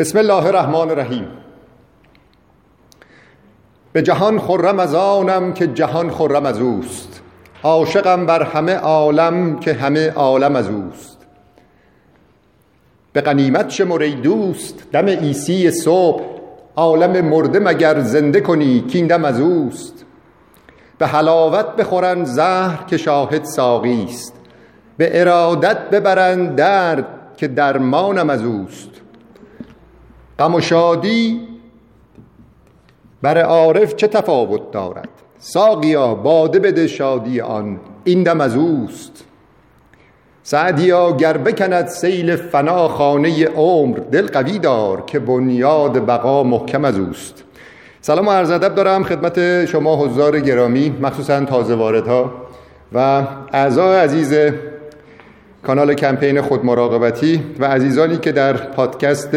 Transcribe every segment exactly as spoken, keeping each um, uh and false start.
بسم الله الرحمن الرحیم. به جهان خرم از آنم که جهان خرم از اوست، عاشقم بر همه عالم که همه عالم از اوست. به غنیمت شمری دوست دم عیسی صبح، عالم مرده مگر زنده کنی کاین دم از اوست. به حلاوت بخورن زهر که شاهد ساقی است، به ارادت ببرن درد که درمانم از اوست. غم و شادی بر عارف چه تفاوت دارد، ساقیا باده بده شادی آن این دم از اوست. سعدیا گر بکند سیل فنا خانه عمر، دل قوی دار که بنیاد بقا محکم از اوست. سلام و عرض ادب دارم خدمت شما حضار گرامی، مخصوصا تازه واردها و اعضای عزیز کانال کمپین خود مراقبتی و عزیزانی که در پادکست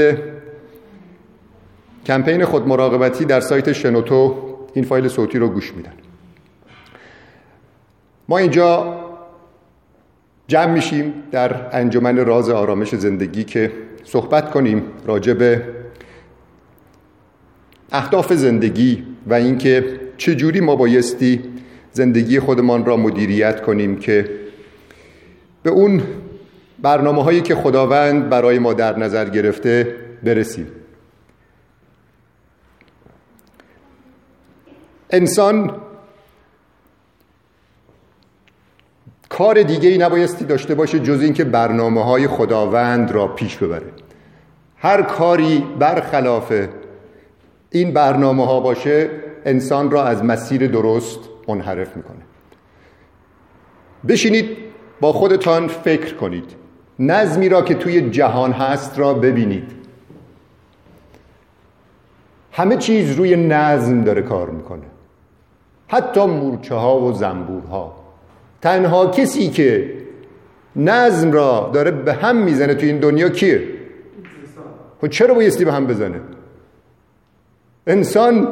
کمپین خود مراقبتی در سایت شنوتو این فایل صوتی رو گوش میدن. ما اینجا جمع میشیم در انجمن راز آرامش زندگی که صحبت کنیم راجع به اهداف زندگی و اینکه چجوری ما بایستی زندگی خودمان را مدیریت کنیم که به اون برنامه‌هایی که خداوند برای ما در نظر گرفته برسیم. انسان کار دیگه‌ای نبایستی داشته باشه جز اینکه برنامه‌های خداوند را پیش ببره. هر کاری برخلاف این برنامه‌ها باشه انسان را از مسیر درست منحرف می‌کنه. بشینید با خودتان فکر کنید، نظمی را که توی جهان هست را ببینید. همه چیز روی نظم داره کار می‌کنه، حتی مورچه‌ها و زنبورها. تنها کسی که نظم را داره به هم میزنه تو این دنیا کیه؟ خب چرا بایستی به هم بزنه؟ انسان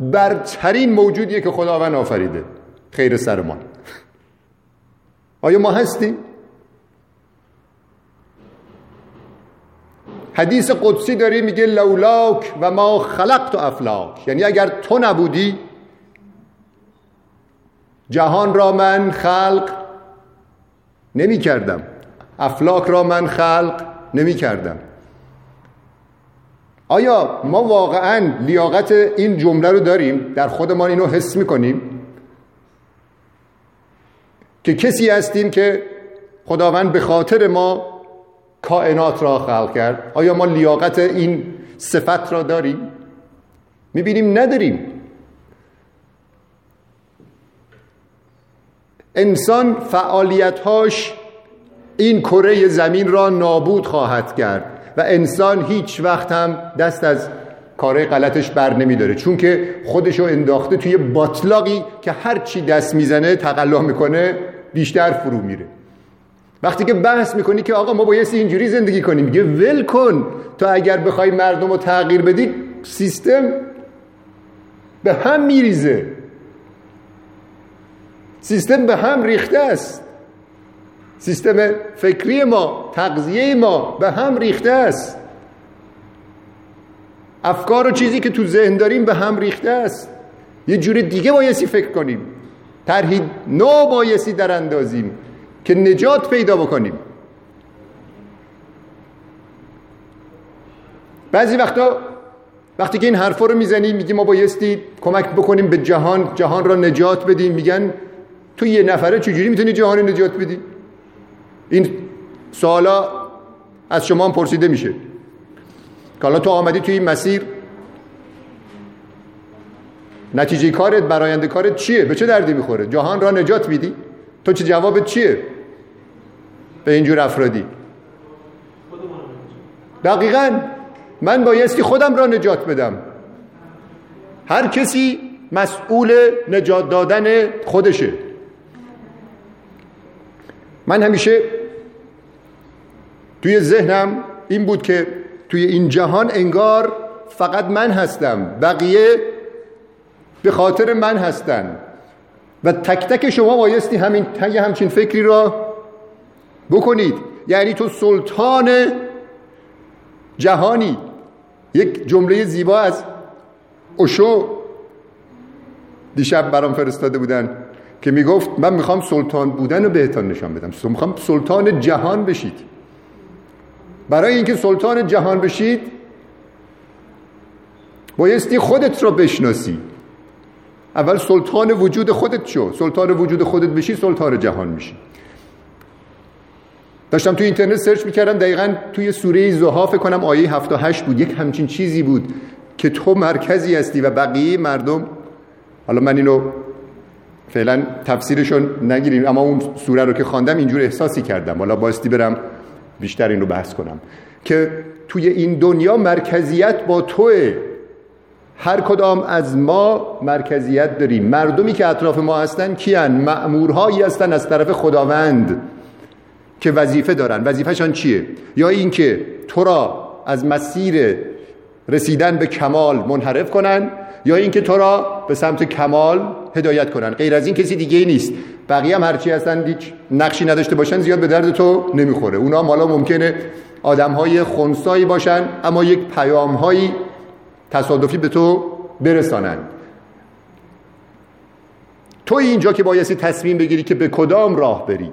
برترین موجودیه که خداوند آفریده، خیر سرمان. آیا ما هستیم؟ حدیث قدسی داری میگه لولاک و ما خلقت و افلاک، یعنی اگر تو نبودی جهان را من خلق نمی کردم، افلاک را من خلق نمی کردم. آیا ما واقعاً لیاقت این جمله رو داریم؟ در خودمان اینو حس می کنیم که کسی هستیم که خداوند به خاطر ما کائنات را خلق کرد؟ آیا ما لیاقت این صفت را داریم؟ می بینیم نداریم. انسان فعالیت‌هاش این کره زمین را نابود خواهد کرد و انسان هیچ وقت هم دست از کارهای غلطش بر نمی‌داره، چون که خودشو انداخته توی باطلاقی که هر چی دست میزنه تقلا میکنه، بیشتر فرو میره. وقتی که بحث میکنی که آقا ما بایستی اینجوری زندگی کنیم، میگه ول کن، تو اگر بخوای مردم رو تغییر بدی سیستم به هم میریزه. سیستم به هم ریخته است، سیستم فکری ما، تغذیه ما به هم ریخته است، افکار و چیزی که تو ذهن داریم به هم ریخته است. یه جور دیگه بایستی فکر کنیم، طرحی نو بایستی در اندازیم که نجات پیدا بکنیم. بعضی وقتا وقتی که این حرفا رو میزنیم میگیم ما بایستی کمک بکنیم به جهان، جهان را نجات بدیم، میگن تو یه نفره چجوری میتونی جهان نجات بدی؟ این سوالا از شما هم پرسیده میشه که حالا تو آمدی توی این مسیر، نتیجه کارت، براینده کارت چیه؟ به چه دردی میخوره؟ جهان را نجات میدی؟ تو چه جوابت چیه به اینجور افرادی؟ دقیقاً من بایستی خودم را نجات بدم. هر کسی مسئول نجات دادن خودشه. من همیشه توی ذهنم این بود که توی این جهان انگار فقط من هستم، بقیه به خاطر من هستن و تک تک شما بایستی همین یه همچین فکری را بکنید. یعنی تو سلطان جهانی، یک جمله زیبا از اوشو دیشب برام فرستاده بودن که میگفت من میخوام سلطان بودن رو بهتان نشان بدم، میخوام سلطان جهان بشید. برای اینکه سلطان جهان بشید بایستی خودت رو بشناسی. اول سلطان وجود خودت شو، سلطان وجود خودت بشی سلطان جهان میشی. داشتم توی اینترنت سرچ میکردم، دقیقاً توی سوره زحاف کنم آیه هفتاد و هشت بود، یک همچین چیزی بود که تو مرکزی هستی و بقیه مردم. حالا من اینو فعلا تفسیرشون نگیریم، اما اون سوره رو که خواندم اینجور احساسی کردم، حالا باستی برم بیشتر این رو بحث کنم، که توی این دنیا مرکزیت با توه. هر کدام از ما مرکزیت داریم. مردمی که اطراف ما هستن کیان؟ مأمورهایی هستن از طرف خداوند که وظیفه دارن. وظیفهشان چیه؟ یا این که تو را از مسیر رسیدن به کمال منحرف کنن، یا این که تو را به سمت کمال هدایت کنن. غیر از این کسی دیگه نیست. بقیه هم هرچی هستن هیچ نقشی نداشته باشن زیاد به درد تو نمیخوره. اونا هم حالا ممکنه آدمهای خنثایی باشن اما یک پیامهایی تصادفی به تو برسانند. تو اینجا که بایستی تصمیم بگیری که به کدام راه بری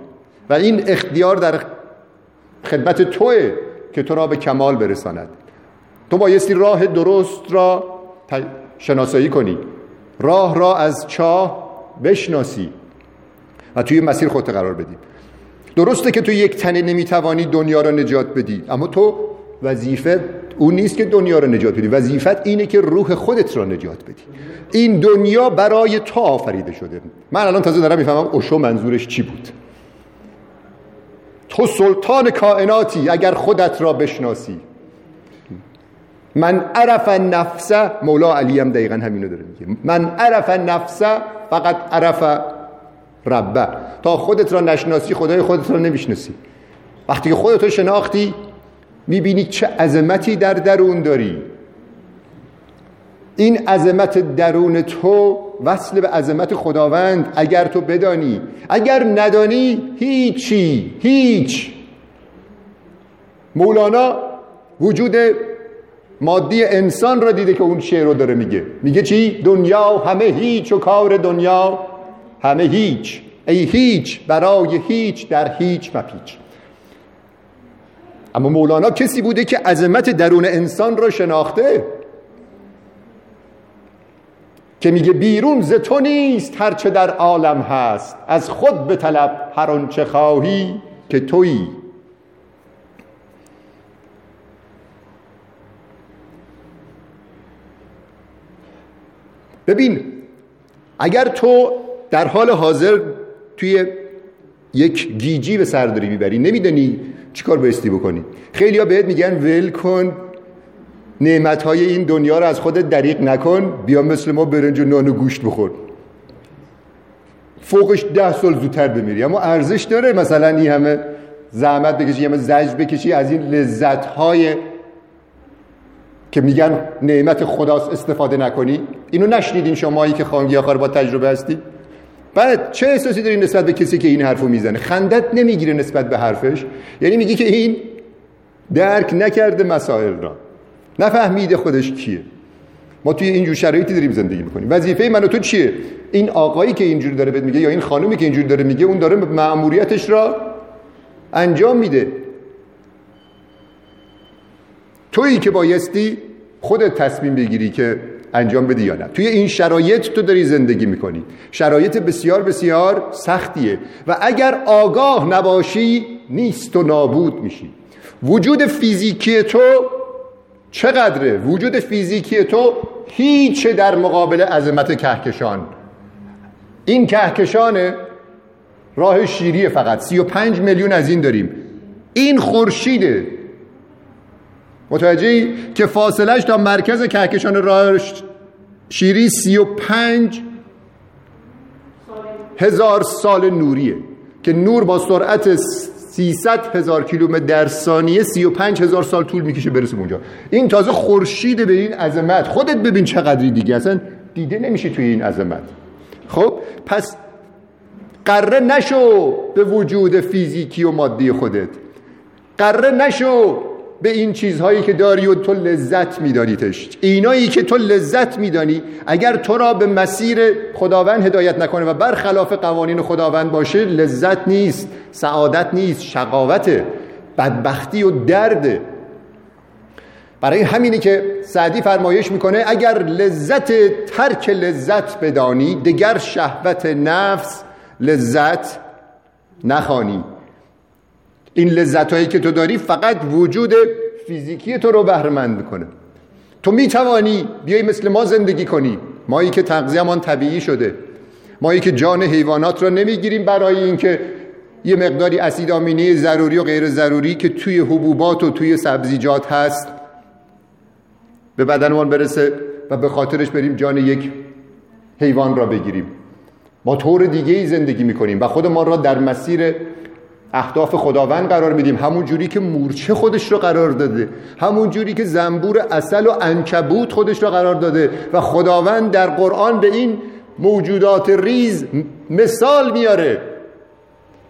و این اختیار در خدمت توئه که تو را به کمال برساند. تو بایستی راه درست را شناسایی کنی، راه را از چاه بشناسی و توی مسیر خودت قرار بدی. درسته که تو یک تنه نمیتوانی دنیا را نجات بدی، اما تو وظیفه اون نیست که دنیا رو نجات بدی. وظیفت اینه که روح خودت رو نجات بدی. این دنیا برای تو آفریده شده. من الان تازه دارم میفهمم اوشو منظورش چی بود. تو سلطان کائناتی اگر خودت را بشناسی. من عرف نفسه، مولا علی هم دقیقا همینو داره میگه، من عرف نفسه فقط عرف ربه. تا خودت را نشناسی خدای خودت را نمیشناسی. وقتی که خودت رو شناختی میبینی چه عظمتی در درون داری. این عظمت درون تو وصل به عظمت خداوند اگر تو بدانی. اگر ندانی هیچی، هیچ. مولانا وجود مادی انسان را دیده که اون شعر رو داره میگه. میگه چی؟ دنیا همه هیچ و کار دنیا همه هیچ. ای هیچ برای هیچ در هیچ مپیچ. اما مولانا کسی بوده که عظمت درون انسان را شناخته، که میگه بیرون ز تو نیست هرچه در عالم هست، از خود به طلب هر آنچه خواهی که تویی. ببین اگر تو در حال حاضر توی یک گیجی به سر داری میبری، نمیدونی چیکار بایستی بکنی. خیلی ها بهت میگن ول کن، نعمتهای این دنیا رو از خودت دریغ نکن، بیا مثل ما برنج و نان و گوشت بخور، فوقش ده سال زودتر بمیری. اما ارزش داره مثلا این همه زحمت بکشی، یه همه زجر بکشی از این لذتهای که میگن نعمت خداست استفاده نکنی؟ اینو نشنیدین شمایی که خامگیاهخوار با تجربه هستی؟ بعد چه احساسی داری نسبت به کسی که این حرفو میزنه؟ خندت نمیگیره نسبت به حرفش؟ یعنی میگی که این درک نکرده مسائل را، نفهمیده خودش کیه. ما توی این جور شرایطی داریم زندگی میکنیم. وظیفه من و تو چیه؟ این آقایی که اینجوری داره بهت میگه یا این خانومی که اینجوری داره میگه، اون داره مأموریتش را انجام میده. تویی که بایستی خودت تصمیم بگیری که انجام بدی یا نه. توی این شرایط تو داری زندگی میکنی. شرایط بسیار بسیار سختیه و اگر آگاه نباشی نیست و نابود میشی. وجود فیزیکی تو چقدره؟ وجود فیزیکی تو هیچ در مقابل عظمت کهکشان. این کهکشانه، راه شیریه، فقط سی و پنج میلیون از این داریم. این خورشیده، متوجهی که فاصلهش تا مرکز کهکشان راه شیری سی و پنج هزار سال نوریه که نور با سرعت سیصد هزار کیلومتر در ثانیه سی و پنج هزار سال طول میکشه برسه اونجا. این تازه خورشید به این عظمت. خودت ببین چقدری دیگه، اصلا دیده نمیشه توی این عظمت. خب پس قره نشو به وجود فیزیکی و مادی خودت، قره نشو به این چیزهایی که داری و تو لذت میدانیتش. اینایی که تو لذت میدانی اگر تو را به مسیر خداوند هدایت نکنه و برخلاف قوانین خداوند باشه، لذت نیست، سعادت نیست، شقاوته، بدبختی و درده. برای همینه که سعدی فرمایش میکنه اگر لذت ترک لذت بدانی، دگر شهوت نفس لذت نخوانی. این لذتایی که تو داری فقط وجود فیزیکی تو رو بهره‌مند میکنه. تو میتوانی بیای مثل ما زندگی کنی، مایی که تغذیه‌مان طبیعی شده، مایی که جان حیوانات رو نمیگیریم برای اینکه یه مقداری اسید آمینه ضروری و غیر ضروری که توی حبوبات و توی سبزیجات هست به بدنمان برسه و به خاطرش بریم جان یک حیوان را بگیریم. ما طور دیگه‌ای زندگی میکنیم و خودمان را در مسیر اهداف خداوند قرار میدیم، همون جوری که مورچه خودش رو قرار داده، همون جوری که زنبور عسل و عنکبوت خودش رو قرار داده. و خداوند در قرآن به این موجودات ریز مثال میاره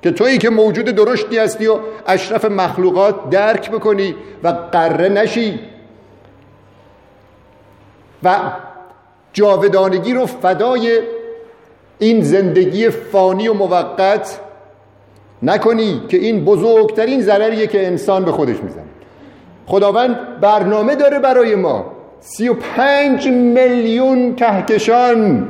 که تویی که موجود درشتی هستی و اشرف مخلوقات درک بکنی و قره نشی و جاودانگی رو فدای این زندگی فانی و موقت نکنی، که این بزرگترین ضرریه که انسان به خودش میزنه. خداوند برنامه داره برای ما. سی و پنج میلیون کهکشان.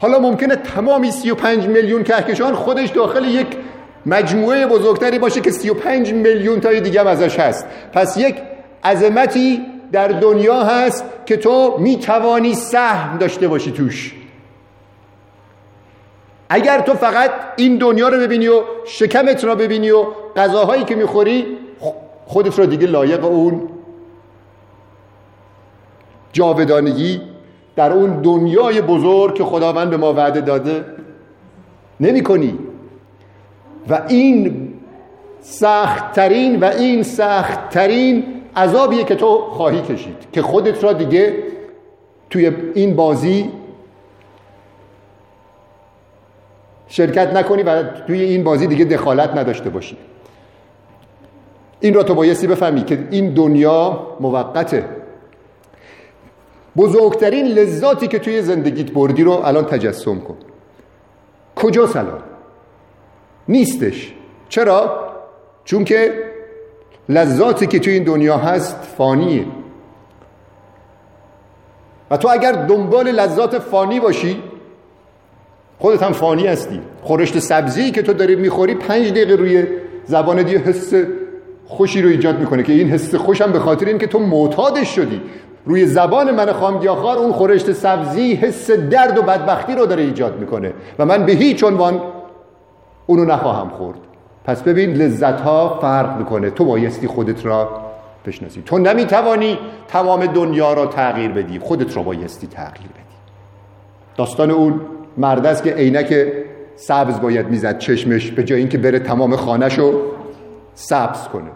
حالا ممکنه تمامی سی و پنج میلیون کهکشان خودش داخل یک مجموعه بزرگتری باشه که سی و پنج میلیون تای دیگه هم ازش هست. پس یک عظمتی در دنیا هست که تو میتوانی سهم داشته باشی توش. اگر تو فقط این دنیا رو ببینی و شکمت رو ببینی و غذاهایی که میخوری، خودت رو دیگه لایق اون جاودانگی در اون دنیای بزرگ که خداوند به ما وعده داده نمی کنی. و این سختترین و این سختترین عذابیه که تو خواهی کشید، که خودت را دیگه توی این بازی شرکت نکنی و توی این بازی دیگه دخالت نداشته باشی. این را تو بایستی بفهمی که این دنیا موقته. بزرگترین لذاتی که توی زندگیت بردی رو الان تجسم کن. کجاست الان؟ نیستش. چرا؟ چون که لذاتی که توی این دنیا هست فانیه و تو اگر دنبال لذات فانی باشی، خودت هم فانی هستی. خورشت سبزی که تو داری میخوری پنج دقیقه روی زبانت یه حس خوشی رو ایجاد میکنه، که این حس خوش هم به خاطر این که تو معتادش شدی. روی زبان من خامگیاهخوار اون خورشت سبزی حس درد و بدبختی رو داره ایجاد میکنه و من به هیچ عنوان اونو نخواهم خورد. پس ببین لذت ها فرق میکنه. تو بایستی خودت را بشناسی. تو نمیتوانی تمام دنیا را تغییر بدی، خودت را بایستی تغییر بدی. داستان اون مرد است که عینک سبز باید میزد چشمش، به جای اینکه بره تمام خانه‌شو سبز کنه.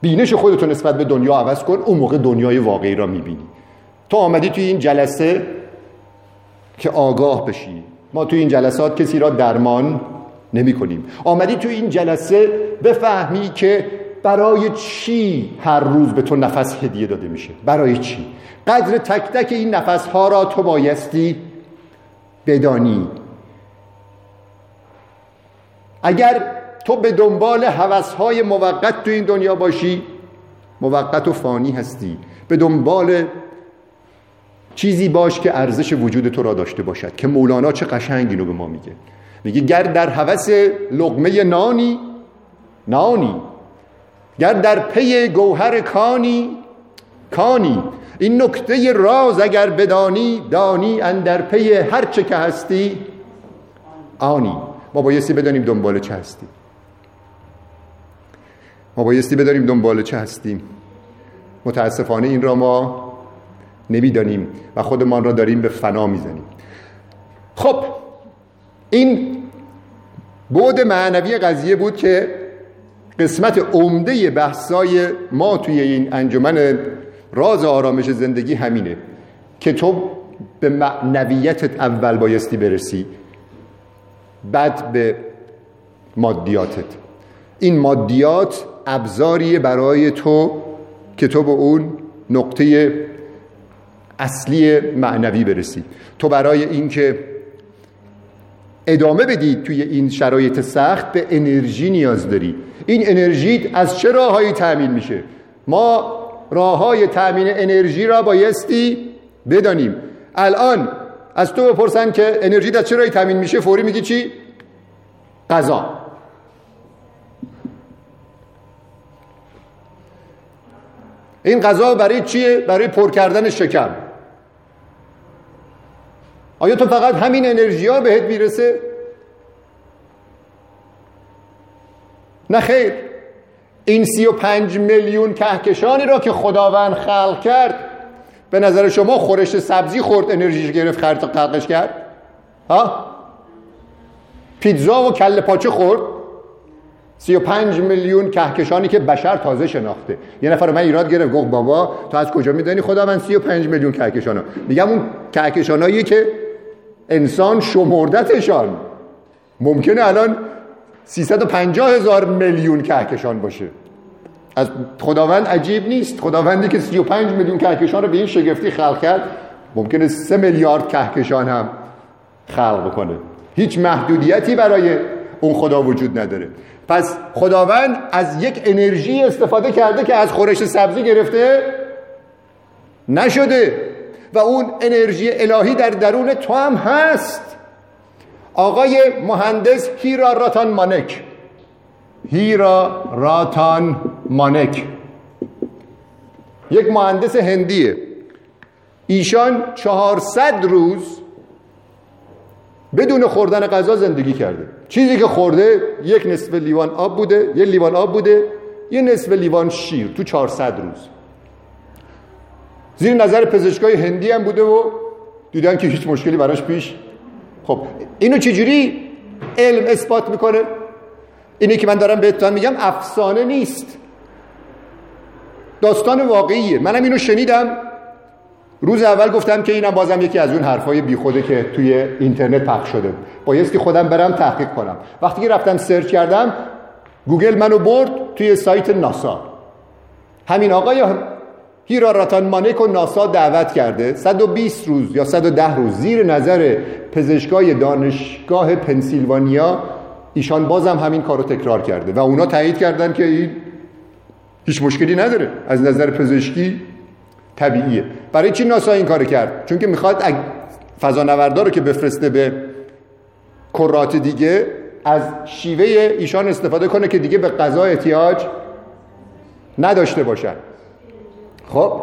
بینش خودتو نسبت به دنیا عوض کن، اون موقع دنیای واقعی را میبینی. تو آمدی توی این جلسه که آگاه بشی. ما توی این جلسات کسی را درمان نمی کنیم. آمدی توی این جلسه بفهمی که برای چی هر روز به تو نفس هدیه داده میشه، برای چی. قدر تک تک این نفس‌ها را تو بایستی بدانی. اگر تو به دنبال هوس‌های موقت تو این دنیا باشی، موقت و فانی هستی. به دنبال چیزی باش که ارزش وجود تو را داشته باشد، که مولانا چه قشنگی رو به ما میگه. میگه گر در هوس لقمه نانی نانی، گر در پی گوهر کانی کانی. این نکته راز اگر بدانی، دانی اندر پی هر چه که هستی آنی. ما بایستی بدانیم دنبال چه هستیم. ما بایستی بدانیم دنبال چه هستیم. متاسفانه این را ما نمیدانیم و خودمان را داریم به فنا میزنیم. خب این بعد معنوی قضیه بود که قسمت عمده بحثای ما توی این انجمن راز آرامش زندگی همینه، که تو به معنویتت اول بایستی برسی، بعد به مادیاتت. این مادیات ابزاری برای تو که تو به اون نقطه اصلی معنوی برسی. تو برای اینکه ادامه بدی توی این شرایط سخت به انرژی نیاز داری. این انرژی از چه راههایی تامین میشه؟ ما راههای تامین انرژی را بایستی بدانیم. الان از تو بپرسن که انرژی از چه راهی تامین میشه، فوری میگی چی؟ غذا. این غذا برای چیه؟ برای پر کردن شکم. آیا تو فقط همین انرژی ها بهت میرسه؟ نه خیر. این سی و پنج میلیون کهکشانی را که خداوند خلق کرد، به نظر شما خورش سبزی خورد انرژیش گرفت خلقش کرد؟ ها؟ پیتزا و کله پاچه خورد؟ سی و پنج میلیون کهکشانی که بشر تازه شناخته. یه نفر من ایراد گرفت، گفت بابا تو از کجا میدانی خداوند سی و پنج میلیون کهکشانا؟ میگم اون کهکشاناییه که انسان شمردتشان. ممکنه الان سیصد و پنجاه هزار میلیون کهکشان باشه. از خداوند عجیب نیست. خداوندی که سی و پنج میلیون کهکشان رو به این شگفتی خلق کرد، ممکنه سه میلیارد کهکشان هم خلق کنه. هیچ محدودیتی برای اون خدا وجود نداره. پس خداوند از یک انرژی استفاده کرده که از خورش سبزی گرفته نشده و اون انرژی الهی در درون تو هم هست. آقای مهندس هیرا راتان مانک هیرا راتان مانک یک مهندس هندیه. ایشان چهارصد روز بدون خوردن غذا زندگی کرده. چیزی که خورده یک نصف لیوان آب بوده، یک لیوان آب بوده، یک نصف لیوان شیر تو چهارصد روز. زیر نظر پزشکای هندی هم بوده و دیدن که هیچ مشکلی براش پیش. خب اینو چجوری علم اثبات میکنه؟ اینی که من دارم بهتون میگم افسانه نیست، داستان واقعیه. منم اینو شنیدم. روز اول گفتم که اینم بازم یکی از اون حرفای بیخوده که توی اینترنت پخش شده، باید که خودم برم تحقیق کنم. وقتی که رفتم سرچ کردم، گوگل منو برد توی سایت ناسا. همین آقای هیرا راتان مانک و ناسا دعوت کرده صد و بیست روز یا صد و ده روز زیر نظر پزشکای دانشگاه پنسیلوانیا. ایشان بازم همین کارو تکرار کرده و اونا تایید کردن که این هیچ مشکلی نداره، از نظر پزشکی طبیعیه. برای چی ناسا این کارو کرد؟ چون که میخواد فضانوردارو رو که بفرسته به کرات دیگه از شیوه ایشان استفاده کنه که دیگه به غذا احتیاج نداشته باشن. خب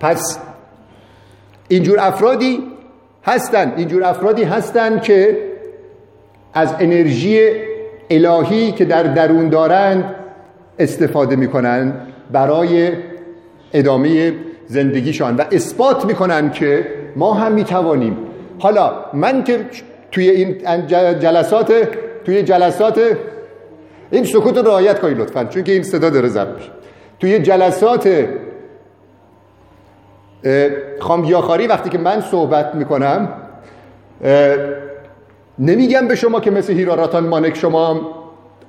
پس اینجور افرادی هستن اینجور افرادی هستن که از انرژی الهی که در درون دارند استفاده میکنن برای ادامه زندگیشان و اثبات میکنن که ما هم میتوانیم. حالا من که توی این جلسات توی جلسات این سکوت رو رعایت کنید لطفاً، چون که این صدا داره ضبط میشه. توی جلسات خامگیاهخواری وقتی که من صحبت میکنم نمیگم به شما که مثل هیرا راتان مانک شما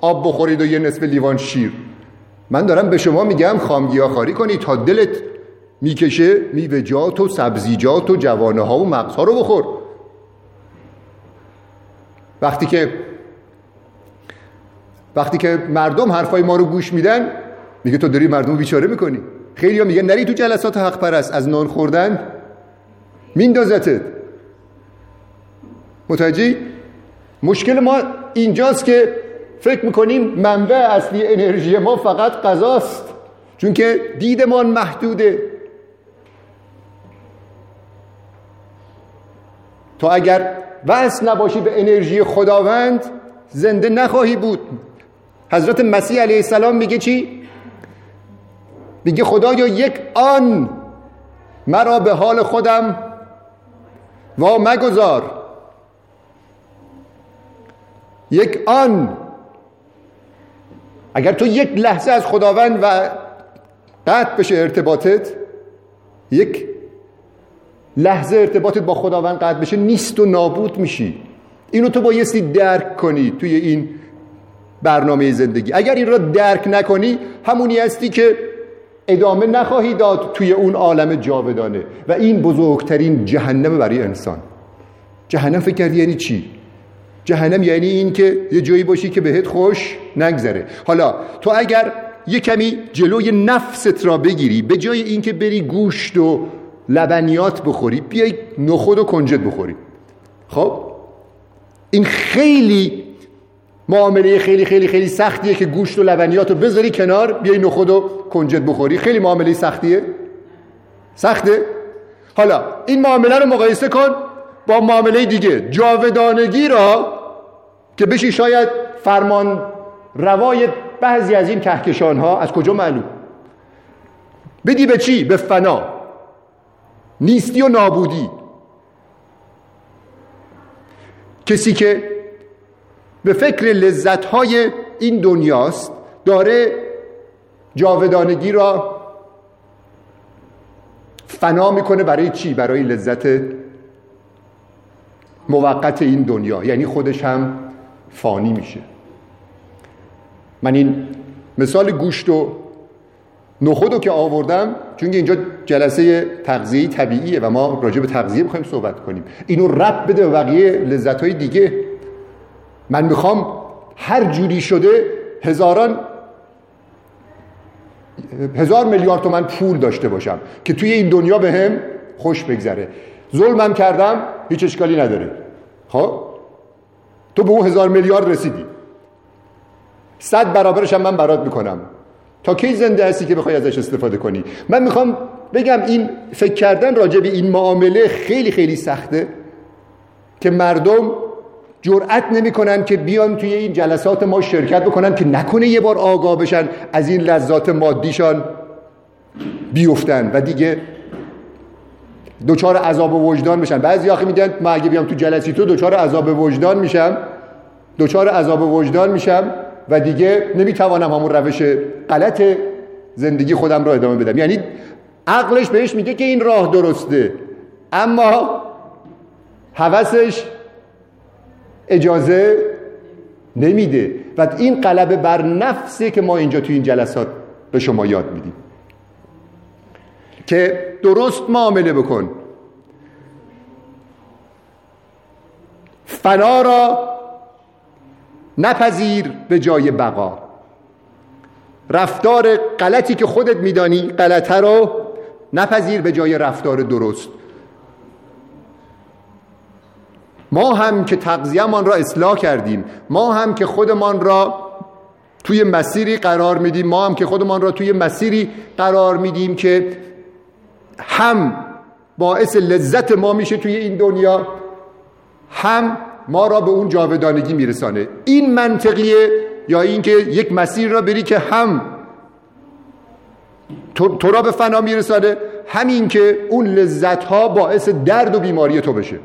آب بخورید و یه نصف لیوان شیر. من دارم به شما میگم خامگیاهخواری کنید تا دلت میکشه میوه‌جات و سبزیجات و جوانه‌ها و مغزها رو بخور. وقتی که وقتی که مردم حرفای ما رو گوش میدن میگه تو داری مردم رو بیچاره میکنی. خیلی ها میگن نری تو جلسات حق پرست، از نان خوردن میندازتت. متوجهی؟ مشکل ما اینجاست که فکر میکنیم منبع اصلی انرژی ما فقط غذاست، چون که دیدمان محدوده. تو اگر وصل نباشی به انرژی خداوند زنده نخواهی بود. حضرت مسیح علیه السلام میگه چی؟ میگه خدایا یک آن مرا به حال خودم وا مگذار. یک آن. اگر تو یک لحظه از خداوند و قطع بشه ارتباطت، یک لحظه ارتباطت با خداوند قطع بشه، نیست و نابود میشی. اینو تو بایستی درک کنی توی این برنامه زندگی. اگر این را درک نکنی، همونی هستی که ادامه نخواهی داد توی اون عالم جاودانه و این بزرگترین جهنم برای انسان. جهنم فکر کردی یعنی چی؟ جهنم یعنی این که یه جایی باشی که بهت خوش نگذره. حالا تو اگر یه کمی جلوی نفست را بگیری، به جای این که بری گوشت و لبنیات بخوری، بیای نخود و کنجد بخوری. خب این خیلی معامله خیلی خیلی خیلی سختیه که گوشت و لبنیات رو بذاری کنار، بیای نخود و کنجد بخوری. خیلی معامله سختیه، سخته. حالا این معامله رو مقایسه کن با معامله دیگه، جاودانگی را، که بشی شاید فرمان روای بعضی از این کهکشان ها. از کجا معلوم؟ بدی به چی؟ به فنا، نیستی و نابودی. کسی که به فکر لذت‌های این دنیاست داره جاودانگی را فنا میکنه. برای چی؟ برای لذت موقت این دنیا، یعنی خودش هم فانی میشه. من این مثال گوشت و نخودو که آوردم چون که اینجا جلسه تغذیه طبیعیه و ما راجع به تغذیه میخوایم صحبت کنیم. اینو ربط بده به بقیه لذت‌های دیگه. من میخوام هر جوری شده هزاران هزار میلیارد تومن پول داشته باشم که توی این دنیا به هم خوش بگذره. ظلمم کردم، هیچ اشکالی نداره. خب تو به اون هزار میلیارد رسیدی، صد برابرش هم من برات میکنم. تا کی زنده هستی که بخوای ازش استفاده کنی؟ من میخوام بگم این فکر کردن راجع به این معامله خیلی خیلی سخته که مردم جرأت نمی‌کنن که بیان توی این جلسات ما شرکت بکنن که نکنه یه بار آگاه بشن از این لذات مادیشان بیفتن و دیگه دوچار عذاب وجدان بشن. بعضی آخه میگن ما اگه بیام تو جلسه تو دوچار عذاب وجدان میشم، دوچار عذاب وجدان میشم و دیگه نمیتوانم همون روش غلط زندگی خودم رو ادامه بدم. یعنی عقلش بهش میگه که این راه درسته، اما هوسش اجازه نمیده و این غلبه بر نفسه که ما اینجا توی این جلسات به شما یاد میدیم که درست معامله بکن، فنا را نپذیر به جای بقا، رفتار غلطی که خودت میدانی غلطه رو نپذیر به جای رفتار درست. ما هم که تغذیه‌مان را اصلاح کردیم، ما هم که خودمان را توی مسیری قرار میدیم، ما هم که خودمان را توی مسیری قرار میدیم که هم باعث لذت ما میشه توی این دنیا، هم ما را به اون جاودانگی میرسانه. این منطقیه یا اینکه یک مسیر را بری که هم تو را به فنا میرسانه، همین که اون لذت‌ها باعث درد و بیماری تو بشه.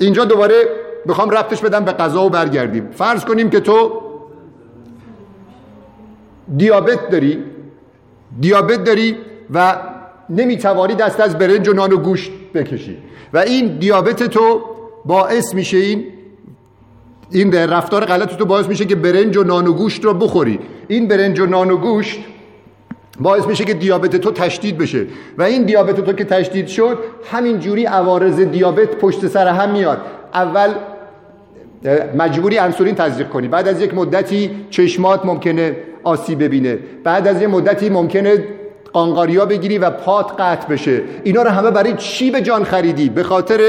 اینجا دوباره بخوام ربطش بدم به غذا و برگردیم. فرض کنیم که تو دیابت داری دیابت داری و نمیتوانی دست از برنج و نان و گوشت بکشی و این دیابت تو باعث میشه، این این رفتار غلط تو باعث میشه که برنج و نان و گوشت رو بخوری. این برنج و نان و گوشت باعث میشه که دیابت تو تشدید بشه و این دیابت تو که تشدید شد، همینجوری عوارض دیابت پشت سر هم میاد. اول مجبوری انسولین تزریق کنی، بعد از یک مدتی چشمات ممکنه آسیب ببینه، بعد از یک مدتی ممکنه قانقاریا بگیری و پات قطع بشه. اینا رو همه برای چی به جان خریدی؟ به خاطر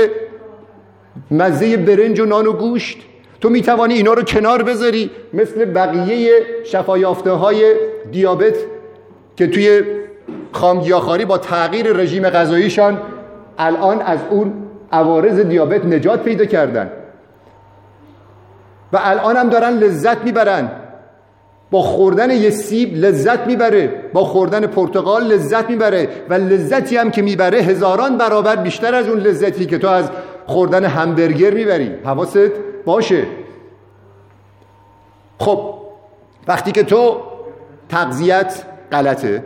مزه برنج و نان و گوشت؟ تو میتوانی اینا رو کنار بذاری، مثل بقیه شفایافته‌های دیابت که توی خامگیاهخواری با تغییر رژیم غذاییشان الان از اون عوارض دیابت نجات پیدا کردن و الان هم دارن لذت میبرن. با خوردن یه سیب لذت میبره، با خوردن پرتقال لذت میبره و لذتی هم که میبره هزاران برابر بیشتر از اون لذتی که تو از خوردن همبرگر میبری. حواست باشه. خب وقتی که تو تغذیت غلطه،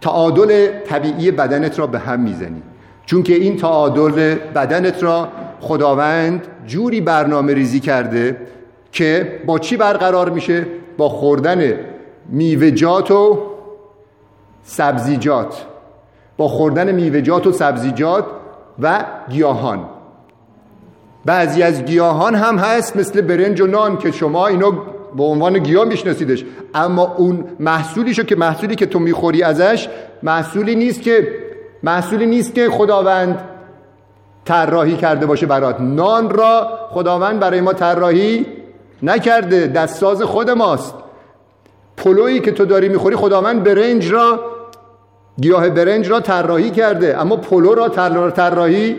تعادل طبیعی بدنت را به هم میزنی. چون که این تعادل بدنت را خداوند جوری برنامه ریزی کرده که با چی برقرار میشه؟ با خوردن میوه‌جات و سبزیجات، با خوردن میوه‌جات و سبزیجات و گیاهان. بعضی از گیاهان هم هست مثل برنج و نان که شما اینو به عنوان گیاه میشناسیدش، اما اون محصولیشو که محصولی که تو میخوری ازش محصولی نیست که محصولی نیست که خداوند طراحی کرده باشه برات. نان را خداوند برای ما طراحی نکرده، دستساز خود ماست. پلویی که تو داری میخوری خداوند برنج را، گیاه برنج را طراحی کرده، اما پلو را طراحی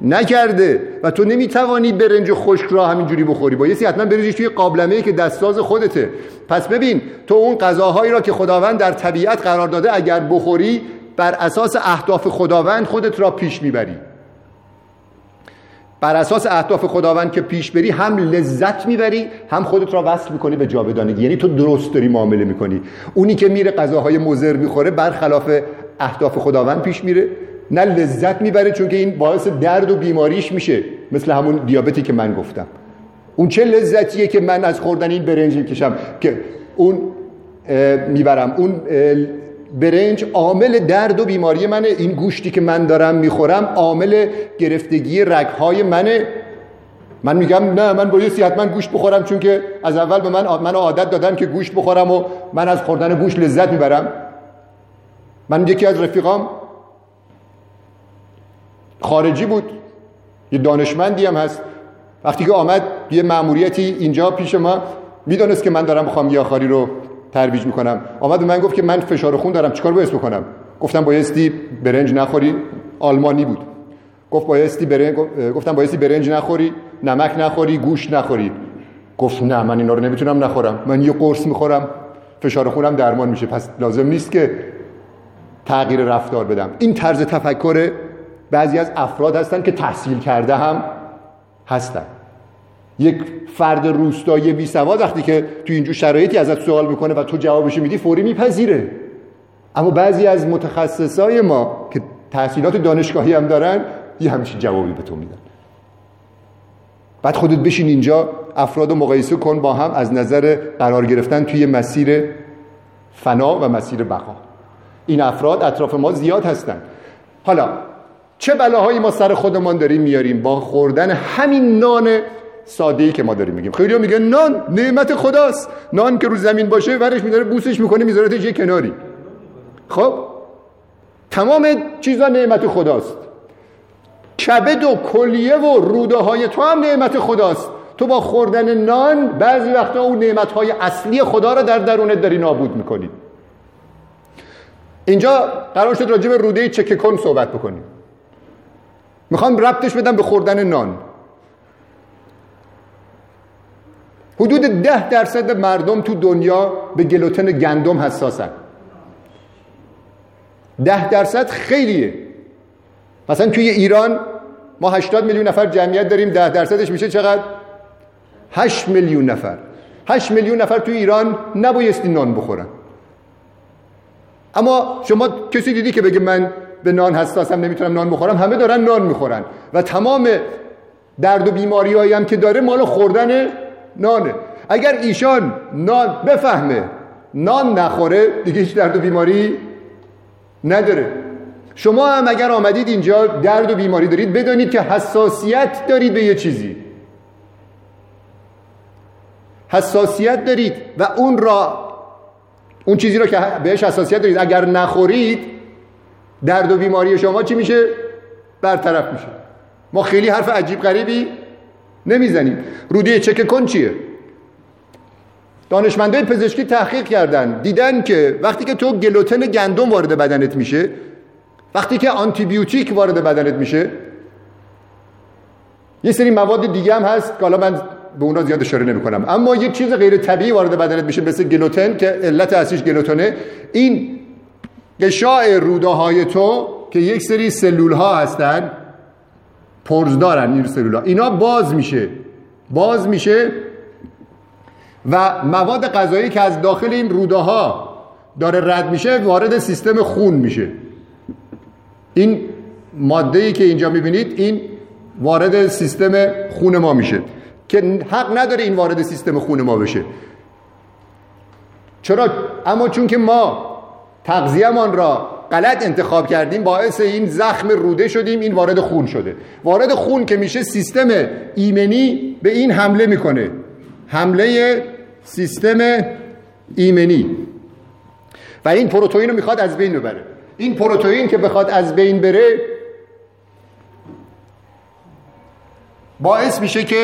نکرده و تو نمیتوانی برنج خشک را همینجوری بخوری، با یه سی حتما بریزیش توی قابلمه‌ای که دستساز خودته. پس ببین تو اون غذاهایی را که خداوند در طبیعت قرار داده اگر بخوری بر اساس اهداف خداوند خودت را پیش میبری. بر اساس اهداف خداوند که پیش بری هم لذت میبری هم خودت را وصل میکنی به جاودانگی، یعنی تو درست داری معامله میکنی. اونی که میره غذاهای مضر میخوره برخلاف اهداف خداوند پیش میره، نه لذت میبره چون که این باعث درد و بیماریش میشه، مثل همون دیابتی که من گفتم. اون چه لذتیه که من از خوردن این برنج میکشم که اون میبرم؟ اون برنج عامل درد و بیماری منه، این گوشتی که من دارم میخورم عامل گرفتگی رگهای منه. من میگم نه، من بایستی حتما گوشت بخورم چون که از اول به من منو عادت دادن که گوشت بخورم و من از خوردن گوشت لذت میبرم. من یکی از رفیقام خارجی بود، یه دانشمندی هم هست، وقتی که آمد یه مأموریتی اینجا پیش ما، میدونست که من دارم خامگیاهخواری رو ترویج میکنم، آمد به من گفت که من فشار خون دارم، چیکار باید بکنم؟ گفتم بایستی برنج نخوری. آلمانی بود. گفت بایستی برنج گفتم بایستی برنج نخوری، نمک نخوری، گوشت نخوری. گفت نه، من اینا رو نمیتونم نخورم، من یه قرص میخورم فشار خونم درمان میشه، پس لازم نیست که تغییر رفتار بدم. این طرز تفکر بعضی از افراد هستن که تحصیل کرده هم هستن. یک فرد روستایی بی سواد وقتی که تو اینجور شرایطی ازت سوال میکنه و تو جوابش میدی فوری میپذیره. اما بعضی از متخصصای ما که تحصیلات دانشگاهی هم دارن یه همچین جوابی به تو میدن. بعد خودت بشین اینجا افرادو مقایسه کن با هم از نظر قرار گرفتن توی مسیر فنا و مسیر بقا. این افراد اطراف ما زیاد هستن. حالا چه بلاهایی ما سر خودمان داریم میاریم با خوردن همین نان ساده‌ای که ما داریم میگیم. خیلی‌ها میگن نان نعمت خداست، نان که رو زمین باشه ورش میداره بوسش میکنه میذارتش یه کناری. خب تمام چیزا نعمت خداست، کبد و کلیه و روده های تو هم نعمت خداست. تو با خوردن نان بعضی وقتا اون نعمت های اصلی خدا را در درونت داری نابود میکنی. اینجا قرار شد راجع به روده چکه کن صحبت بکنیم، میخوام ربطش بدم به خوردن نان. حدود ده درصد مردم تو دنیا به گلوتن گندم حساسن. ده درصد خیلیه. مثلا توی ایران ما هشتاد میلیون نفر جمعیت داریم، ده درصدش میشه چقدر؟ هشت میلیون نفر. هشت میلیون نفر توی ایران نبایستی نان بخورن. اما شما کسی دیدی که بگه من به نان حساسم نمیتونم نان بخورم؟ همه دارن نان میخورن و تمام درد و بیماری هایی هم که داره مال خوردن نانه. اگر ایشان نان بفهمه، نان نخوره، دیگه هیچ درد و بیماری نداره. شما هم اگر آمدید اینجا درد و بیماری دارید، بدانید که حساسیت دارید به یه چیزی، حساسیت دارید و اون را اون چیزی را که بهش حساسیت دارید اگر نخورید درد و بیماری شما چی میشه؟ برطرف میشه. ما خیلی حرف عجیب غریبی نمیزنیم. روده چکه کن چیه؟ دانشمندان پزشکی تحقیق کردن، دیدن که وقتی که تو گلوتن گندم وارد بدنت میشه، وقتی که آنتی بیوتیک وارد بدنت میشه، یه سری مواد دیگه هم هست که حالا من به اونا زیاد اشاره نمیکنم، اما یه چیز غیر طبیعی وارد بدنت میشه مثل گلوتن که علت اصلیش گلوتنه. این قشاع روده های تو که یک سری سلول ها هستن پرز دارن، این سلول ها اینا باز میشه باز میشه و مواد غذایی که از داخل این روده ها داره رد میشه وارد سیستم خون میشه. این ماده‌ای که اینجا می‌بینید این وارد سیستم خون ما میشه که حق نداره این وارد سیستم خون ما بشه. چرا؟ اما چون که ما تغذیه‌مان را غلط انتخاب کردیم باعث این زخم روده شدیم، این وارد خون شده. وارد خون که میشه سیستم ایمنی به این حمله میکنه، حمله سیستم ایمنی، و این پروتئین رو میخواد از بین ببره. این پروتئین که بخواد از بین بره باعث میشه که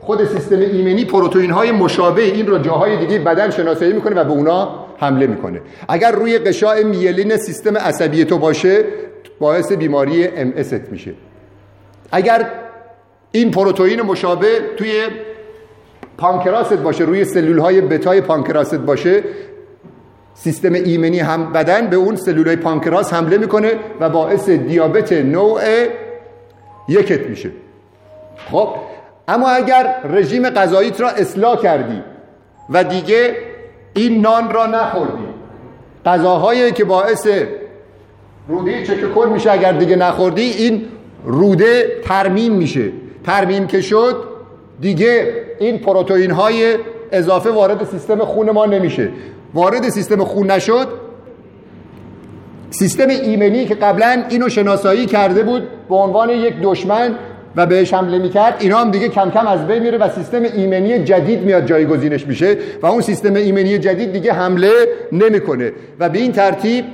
خود سیستم ایمنی پروتئین های مشابه این رو جاهای دیگه بدن شناسایی میکنه و به اونا حمله میکنه. اگر روی غشاء میلین سیستم عصبی تو باشه باعث بیماری ام اس میشه. اگر این پروتئین مشابه توی پانکراست باشه، روی سلول های بتای پانکراست باشه، سیستم ایمنی هم بدن به اون سلولای پانکراس حمله میکنه و باعث دیابت نوع یکت میشه. خب اما اگر رژیم غذاییت را اصلاح کردی و دیگه این نان را نخوردی، غذاهایی که باعث روده چککل میشه اگر دیگه نخوردی، این روده ترمیم میشه. ترمیم که شد دیگه این پروتئین های اضافه وارد سیستم خون ما نمیشه. وارد سیستم خون نشد، سیستم ایمنی که قبلا اینو شناسایی کرده بود به عنوان یک دشمن و بهش حمله میکرد، اینا هم دیگه کم کم از بین میره و سیستم ایمنی جدید میاد جایگزینش میشه و اون سیستم ایمنی جدید دیگه حمله نمیکنه و به این ترتیب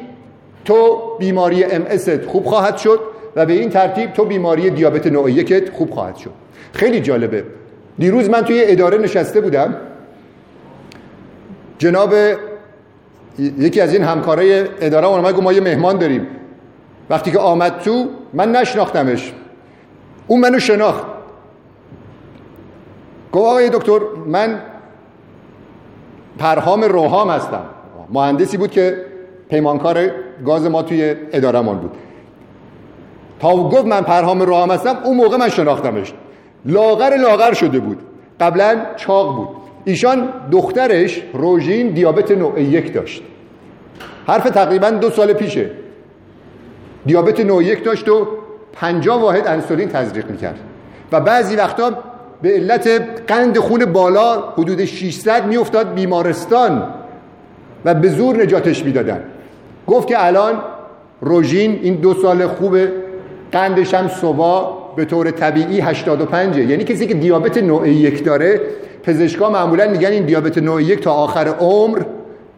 تو بیماری ام است خوب خواهد شد و به این ترتیب تو بیماری دیابت نوع یکت خوب خواهد شد. خیلی جالبه. دیروز من توی اداره نشسته بودم، جناب یکی از این همکارای اداره اونم گفت ما یه مهمان داریم. وقتی که آمد تو من نشناختمش، اون منو شناخت. گفت آقای دکتر من پرحام روحام هستم. مهندسی بود که پیمانکار گاز ما توی اداره‌مون بود. تا گفت من پرحام روحام هستم اون موقع من شناختمش. لاغر لاغر شده بود، قبلا چاق بود. ایشان دخترش روژین دیابت نوع یک داشت، حرف تقریبا دو سال پیشه. دیابت نوع یک داشت و پنجاه واحد انسولین تزریق میکرد و بعضی وقتا به علت قند خون بالا حدود ششصد میافتاد بیمارستان و به زور نجاتش میدادن. گفت که الان روژین این دو سال خوبه، قندش هم صبح به طور طبیعی هشتاد و پنج. یعنی کسی که دیابت نوع یک داره، پزشکا معمولا میگن این دیابت نوع یک تا آخر عمر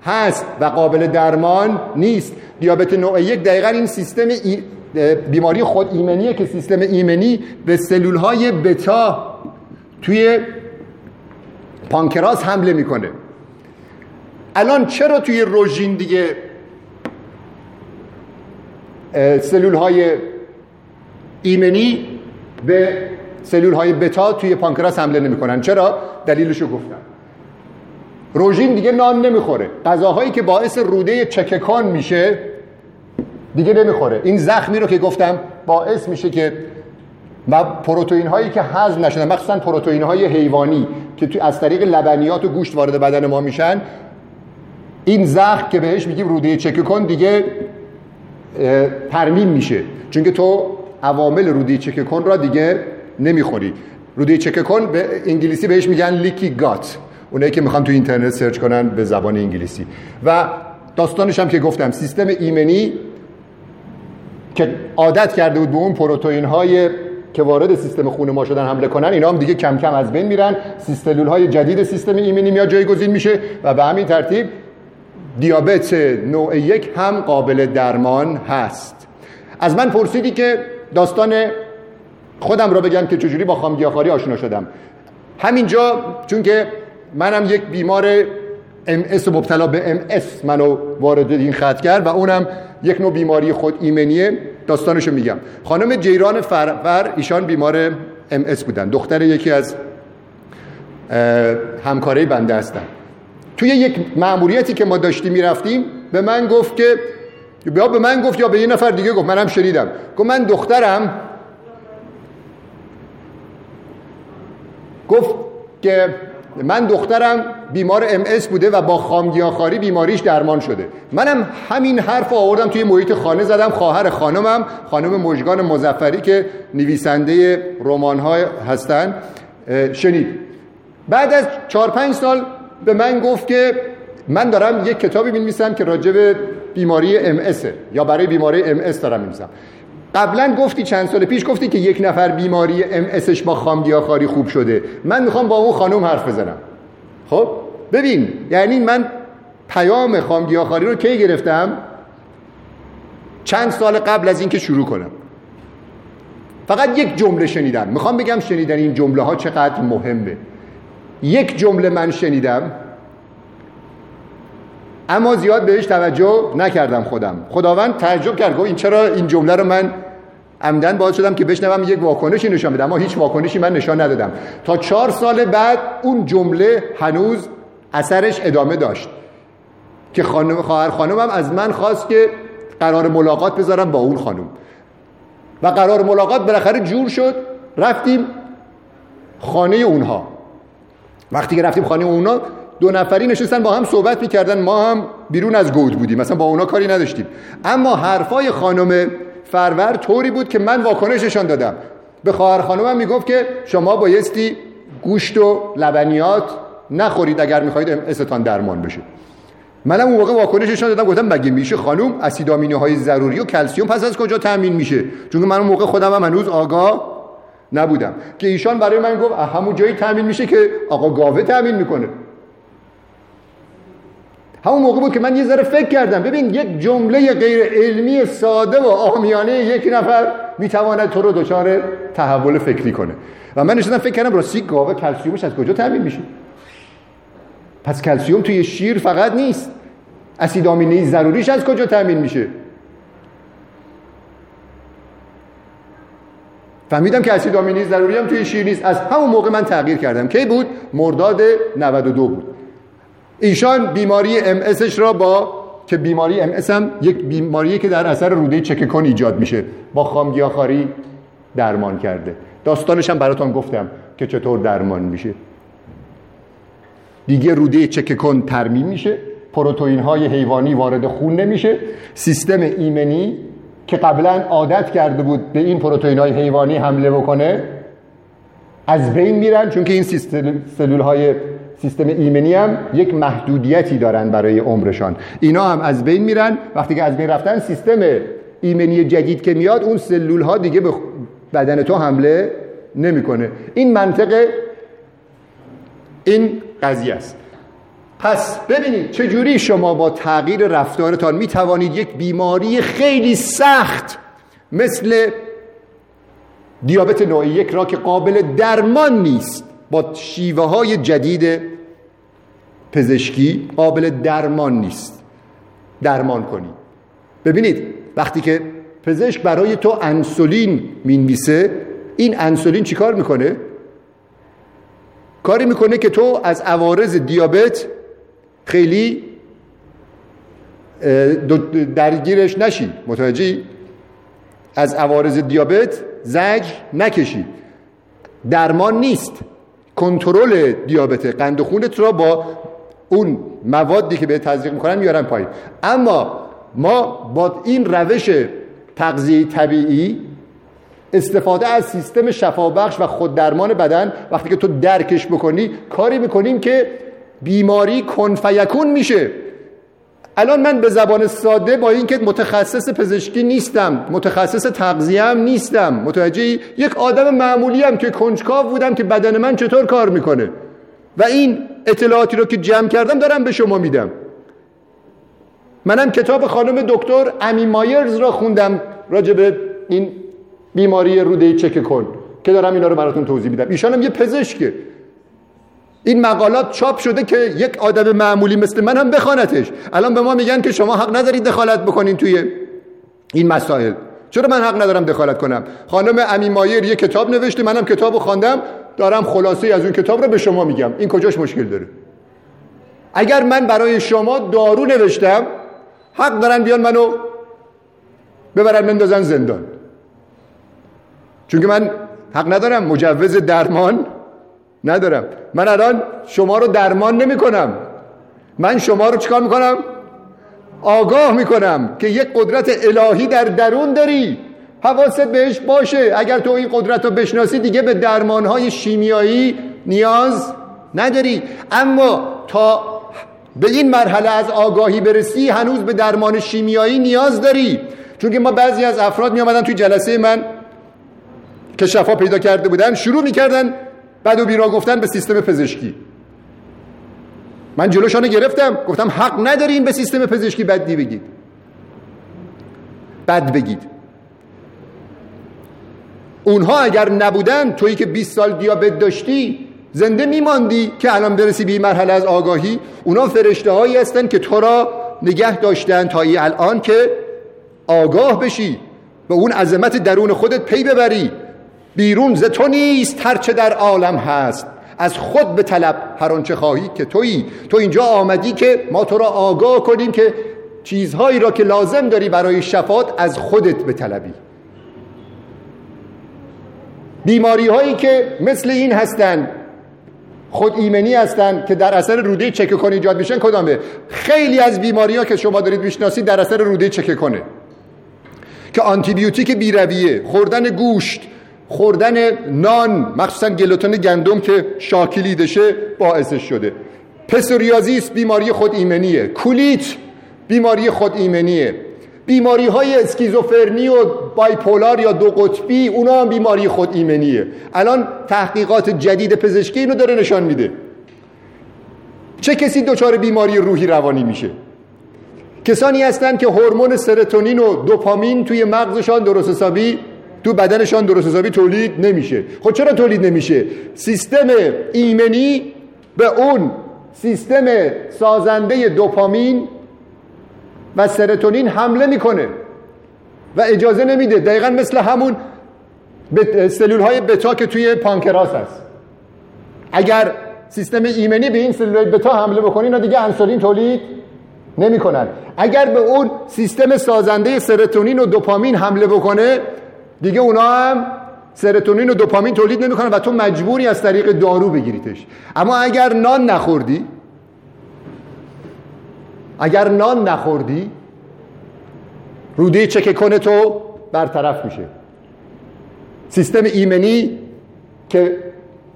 هست و قابل درمان نیست. دیابت نوع یک دقیقا این سیستم ای... بیماری خود ایمنیه که سیستم ایمنی به سلولهای بتا توی پانکراس حمله میکنه. الان چرا توی روژین دیگه سلولهای ایمنی به سلولهای بتا توی پانکراس حمله نمیکنن؟ چرا؟ دلیلشو گفتم. روژین دیگه نان نمیخوره، غذاهایی که باعث روده چککان میشه دیگه نمیخوره. این زخمی رو که گفتم باعث میشه که و پروتئین هایی که هضم نشدن، مخصوصا پروتئین های حیوانی که تو از طریق لبنیات و گوشت وارد بدن ما میشن، این زخم که بهش میگیم روده چککان دیگه ترمیم میشه، چون که تو عوامل روده چککان را دیگه نمیخوری. روده چککان به انگلیسی بهش میگن لیکی گات، اونایی که میخوان تو اینترنت سرچ کنن به زبان انگلیسی. و داستانش هم که گفتم سیستم ایمنی که عادت کرده بود به اون پروتئین های که وارد سیستم خون ما شدن حمله کنن، اینا هم دیگه کم کم از بین میرن، سیستلول های جدید سیستم ایمنی میاد جایگزین میشه و به همین ترتیب دیابت نوع یک هم قابل درمان هست. از من پرسیدی که داستان خودم رو بگم که چجوری با خامگیاهخواری آشنا شدم. همینجا چون که منم یک بیمار ام اس مبتلا به ام اس منو وارد این خط کرد و اونم یک نوع بیماری خود ایمنیه، داستانشو میگم. خانم جیران فر، ایشان بیمار ام اس بودن، دختر یکی از همکارای بنده هستن. توی یک مأموریتی که ما داشتیم میرفتیم به من گفت که یا به من گفت یا به یه نفر دیگه گفت، منم شنیدم، گفت من دخترم گفت که من دخترم بیمار ام اس بوده و با خامگیاهخواری بیماریش درمان شده. منم همین حرف آوردم توی محیط خانه زدم. خواهر خانمم خانم مژگان مزفری که نویسنده رمان‌ها هستن شنید. بعد از چهار پنج سال به من گفت که من دارم یک کتابی می‌نویسم که راجع به بیماری ام اس یا برای بیماری ام اس دارم می‌نویسم. قبلا گفتی چند سال پیش گفتی که یک نفر بیماری ام اسش با خامگیاهخواری خوب شده. من میخوام با اون خانم حرف بزنم. خب ببین، یعنی من پیام خامگیاهخواری رو کی گرفتم؟ چند سال قبل از اینکه شروع کنم. فقط یک جمله شنیدم. میخوام بگم شنیدن این جمله ها چقدر مهمه. یک جمله من شنیدم اما زیاد بهش توجه نکردم. خودم خداوند تعجب کرد، گفت این چرا این جمله رو من عمدن باعث شدم که بشنوم یک واکنشی نشان بدم، اما هیچ واکنشی من نشان ندادم. تا چهار سال بعد اون جمله هنوز اثرش ادامه داشت که خانم خواهر خانمم از من خواست که قرار ملاقات بذارم با اون خانم و قرار ملاقات بالاخره جور شد. رفتیم خانه اونها. وقتی که رفتیم خانه اونها، دو نفری نشستن با هم صحبت می‌کردن. ما هم بیرون از گود بودیم، مثلا با اونا کاری نداشتیم، اما حرفای خانم فرور طوری بود که من واکنششان دادم. به خواهر خانمم میگفت که شما بایستی گوشت و لبنیات نخورید اگر می‌خواید استان درمان بشه. منم اون موقع واکنششان دادم، گفتم مگه میشه خانم اسید آمینوهای ضروری و کلسیم پس از کجا تامین میشه؟ چون من اون موقع خودم هم هنوز آگاه نبودم که ایشان برای من گفت همون جایی تامین میشه که آقا گاوه تامین میکنه. همون موقع بود که من یه ذره فکر کردم. ببین، یک جمله غیر علمی ساده و عامیانه یک نفر میتواند تو رو دچار تحول فکری کنه. و من نشستم فکر کردم راستی گاوه کلسیومش از کجا تامین میشه؟ پس کلسیوم توی شیر فقط نیست. اسید آمینه‌ای ضروریش از کجا تامین میشه؟ فهمیدم که اسید آمینه‌ای ضروری هم توی شیر نیست. از همون موقع من تغییر کردم. کی بود؟ مرداد نود و دو بود. ایشان بیماری ام اسش را با که بیماری ام اس هم یک بیماریه که در اثر روده چکه کن ایجاد میشه با خامگیاهخواری درمان کرده. داستانش هم براتون گفتم که چطور درمان میشه. دیگه روده چکه کن ترمیم میشه، پروتئین های حیوانی وارد خون نمیشه، سیستم ایمنی که قبلا عادت کرده بود به این پروتئین های حیوانی حمله بکنه از بین میرن، چون که این سیستم سلول های سیستم ایمنی هم یک محدودیتی دارن برای عمرشان. اینا هم از بین میرن. وقتی که از بین رفتن، سیستم ایمنی جدید که میاد اون سلول ها دیگه به بدن تو حمله نمیکنه. این منطقه این قضیه است. پس ببینید چجوری شما با تغییر رفتارتان میتوانید یک بیماری خیلی سخت مثل دیابت نوع یک را که قابل درمان نیست با شیوه های جدید پزشکی قابل درمان نیست درمان کنی. ببینید وقتی که پزشک برای تو انسولین می‌نویسه، این انسولین چی کار میکنه؟ کاری میکنه که تو از عوارض دیابت خیلی درگیرش نشی. متوجهی؟ از عوارض دیابت زجر نکشی. درمان نیست. کنترل دیابت قند خونت را با اون موادی که به تزریق میکنن میارن پایین. اما ما با این روش تغذیه طبیعی، استفاده از سیستم شفابخش و خوددرمان بدن، وقتی که تو درکش بکنی، کاری میکنیم که بیماری کن فیکون میشه. الان من به زبان ساده با اینکه متخصص پزشکی نیستم، متخصص تغذیه هم نیستم، متوجهی، یک آدم معمولی ام که کنجکاو بودم که بدن من چطور کار میکنه و این اطلاعاتی رو که جمع کردم دارم به شما میدم. منم کتاب خانم دکتر امی مایرز را خوندم راجع به این بیماری روده چکه کن که دارم اینا رو براتون توضیح میدم. ایشان هم یه پزشکه. این مقالات چاپ شده که یک آدم معمولی مثل من هم بخونتش. الان به ما میگن که شما حق ندارید دخالت بکنین توی این مسائل. چرا من حق ندارم دخالت کنم؟ خانم امی مایر یک کتاب نوشته، منم کتابو خواندم، دارم خلاصه از اون کتاب رو به شما میگم. این کجاش مشکل داره؟ اگر من برای شما دارو نوشتم، حق دارن بیان منو ببرن بندازن زندان. چون که من حق ندارم مجوز درمان ندارم. من الان شما رو درمان نمی کنم. من شما رو چیکار میکنم؟ آگاه میکنم که یک قدرت الهی در درون داری، حواست بهش باشه. اگر تو این قدرت رو بشناسی دیگه به درمانهای شیمیایی نیاز نداری. اما تا به این مرحله از آگاهی برسی هنوز به درمان شیمیایی نیاز داری. چون که ما بعضی از افراد می آمدن توی جلسه من که شفا پیدا کرده بودن، شروع میکردن بعد و بیرا گفتن به سیستم پزشکی. من جلوشانو گرفتم، گفتم حق ندارین به سیستم پزشکی بدی بگید، بد بگید. اونها اگر نبودن، تویی که بیست سال دیابت داشتی زنده میماندی که الان برسی به این مرحله از آگاهی. اونا فرشته هایی هستن که تو را نگه داشتن تا ای الان که آگاه بشی و اون عظمت درون خودت پی ببری. بیرون ز تو نیست هرچه در عالم هست، از خود به طلب هر آنچه خواهی که تویی. تو اینجا آمدی که ما تو را آگاه کنیم که چیزهایی را که لازم داری برای شفاعت از خودت به طلبی. بیماری هایی که مثل این هستن، خود ایمنی هستن که در اثر روده چکه‌کن ایجاد میشن، کدامه؟ خیلی از بیماری ها که شما دارید میشناسید در اثر روده چکه‌کنه که آنتی بیوتیک بی رویه، خوردن گوشت، خوردن نان، مخصوصا گلوتن گندم که شاکلی دشه، باعثش شده. پسوریازیس بیماری خود ایمنیه. کولیت بیماری خود ایمنیه. بیماری های اسکیزوفرنی و بایپولار یا دو قطبی، اونا هم بیماری خود ایمنیه. الان تحقیقات جدید پزشکی اینو داره نشان میده. چه کسی دچار بیماری روحی روانی میشه؟ کسانی هستن که هورمون سروتونین و دوپامین توی مغزشان درست حسابی تو بدنشان درست حسابی تولید نمیشه. خب چرا تولید نمیشه؟ سیستم ایمنی به اون سیستم سازنده دوپامین و سروتونین حمله میکنه و اجازه نمیده. دقیقاً مثل همون سلولهای بتا که توی پانکراس هست. اگر سیستم ایمنی به این سلولهای بتا حمله بکنه، اینا دیگه انسولین تولید نمیکنن. اگر به اون سیستم سازنده سروتونین و دوپامین حمله بکنه، دیگه اونا هم سروتونین و دوپامین تولید نمیکنن و تو مجبوری از طریق دارو بگیریتش. اما اگر نان نخوردی، اگر نان نخوردی روده چکه‌کن تو برطرف میشه. سیستم ایمنی که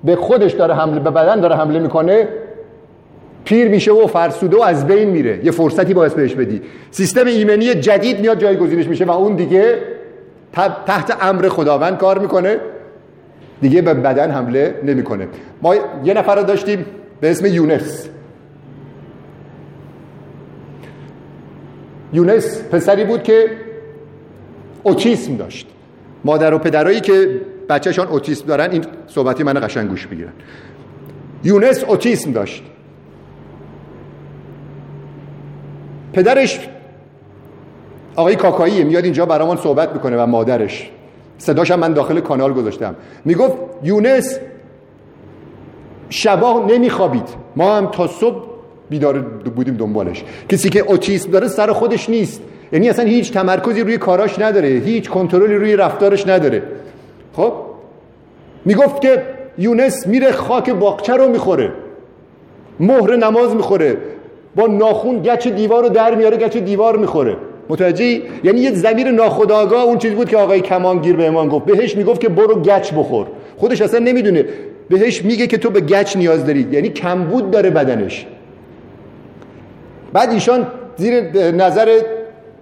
به خودش داره حمله، به بدن داره حمله میکنه، پیر میشه و فرسوده و از بین میره. یه فرصتی باید بهش بدی. سیستم ایمنی جدید میاد جایگزینش میشه و اون دیگه تحت امر خداوند کار میکنه، دیگه به بدن حمله نمیکنه. ما یه نفر رو داشتیم به اسم یونس. یونس پسری بود که اوتیسم داشت. مادر و پدرایی که بچه‌شان اوتیسم دارن این صحبتی من قشنگ گوش بگیرن. یونس اوتیسم داشت. پدرش آقای کاکاییه، میاد اینجا برامون صحبت میکنه و مادرش، صداش هم من داخل کانال گذاشتم، میگفت یونس شبا نمیخوابید، ما هم تا صبح بیدار بودیم دنبالش. کسی که اوتیسم داره سر خودش نیست، یعنی اصلا هیچ تمرکزی روی کاراش نداره، هیچ کنترلی روی رفتارش نداره. خب میگفت که یونس میره خاک باغچه رو میخوره، مهر نماز میخوره، با ناخون گچ دیوار رو در میاره، گچ دیوار میخوره. متوجهی؟ یعنی یه ضمیر ناخودآگاه اون چیز بود که آقای کمانگیر به امام گفت، بهش میگفت که برو گچ بخور. خودش اصلا نمیدونه، بهش میگه که تو به گچ نیاز داری، یعنی کمبود داره بدنش. بعد ایشان زیر نظر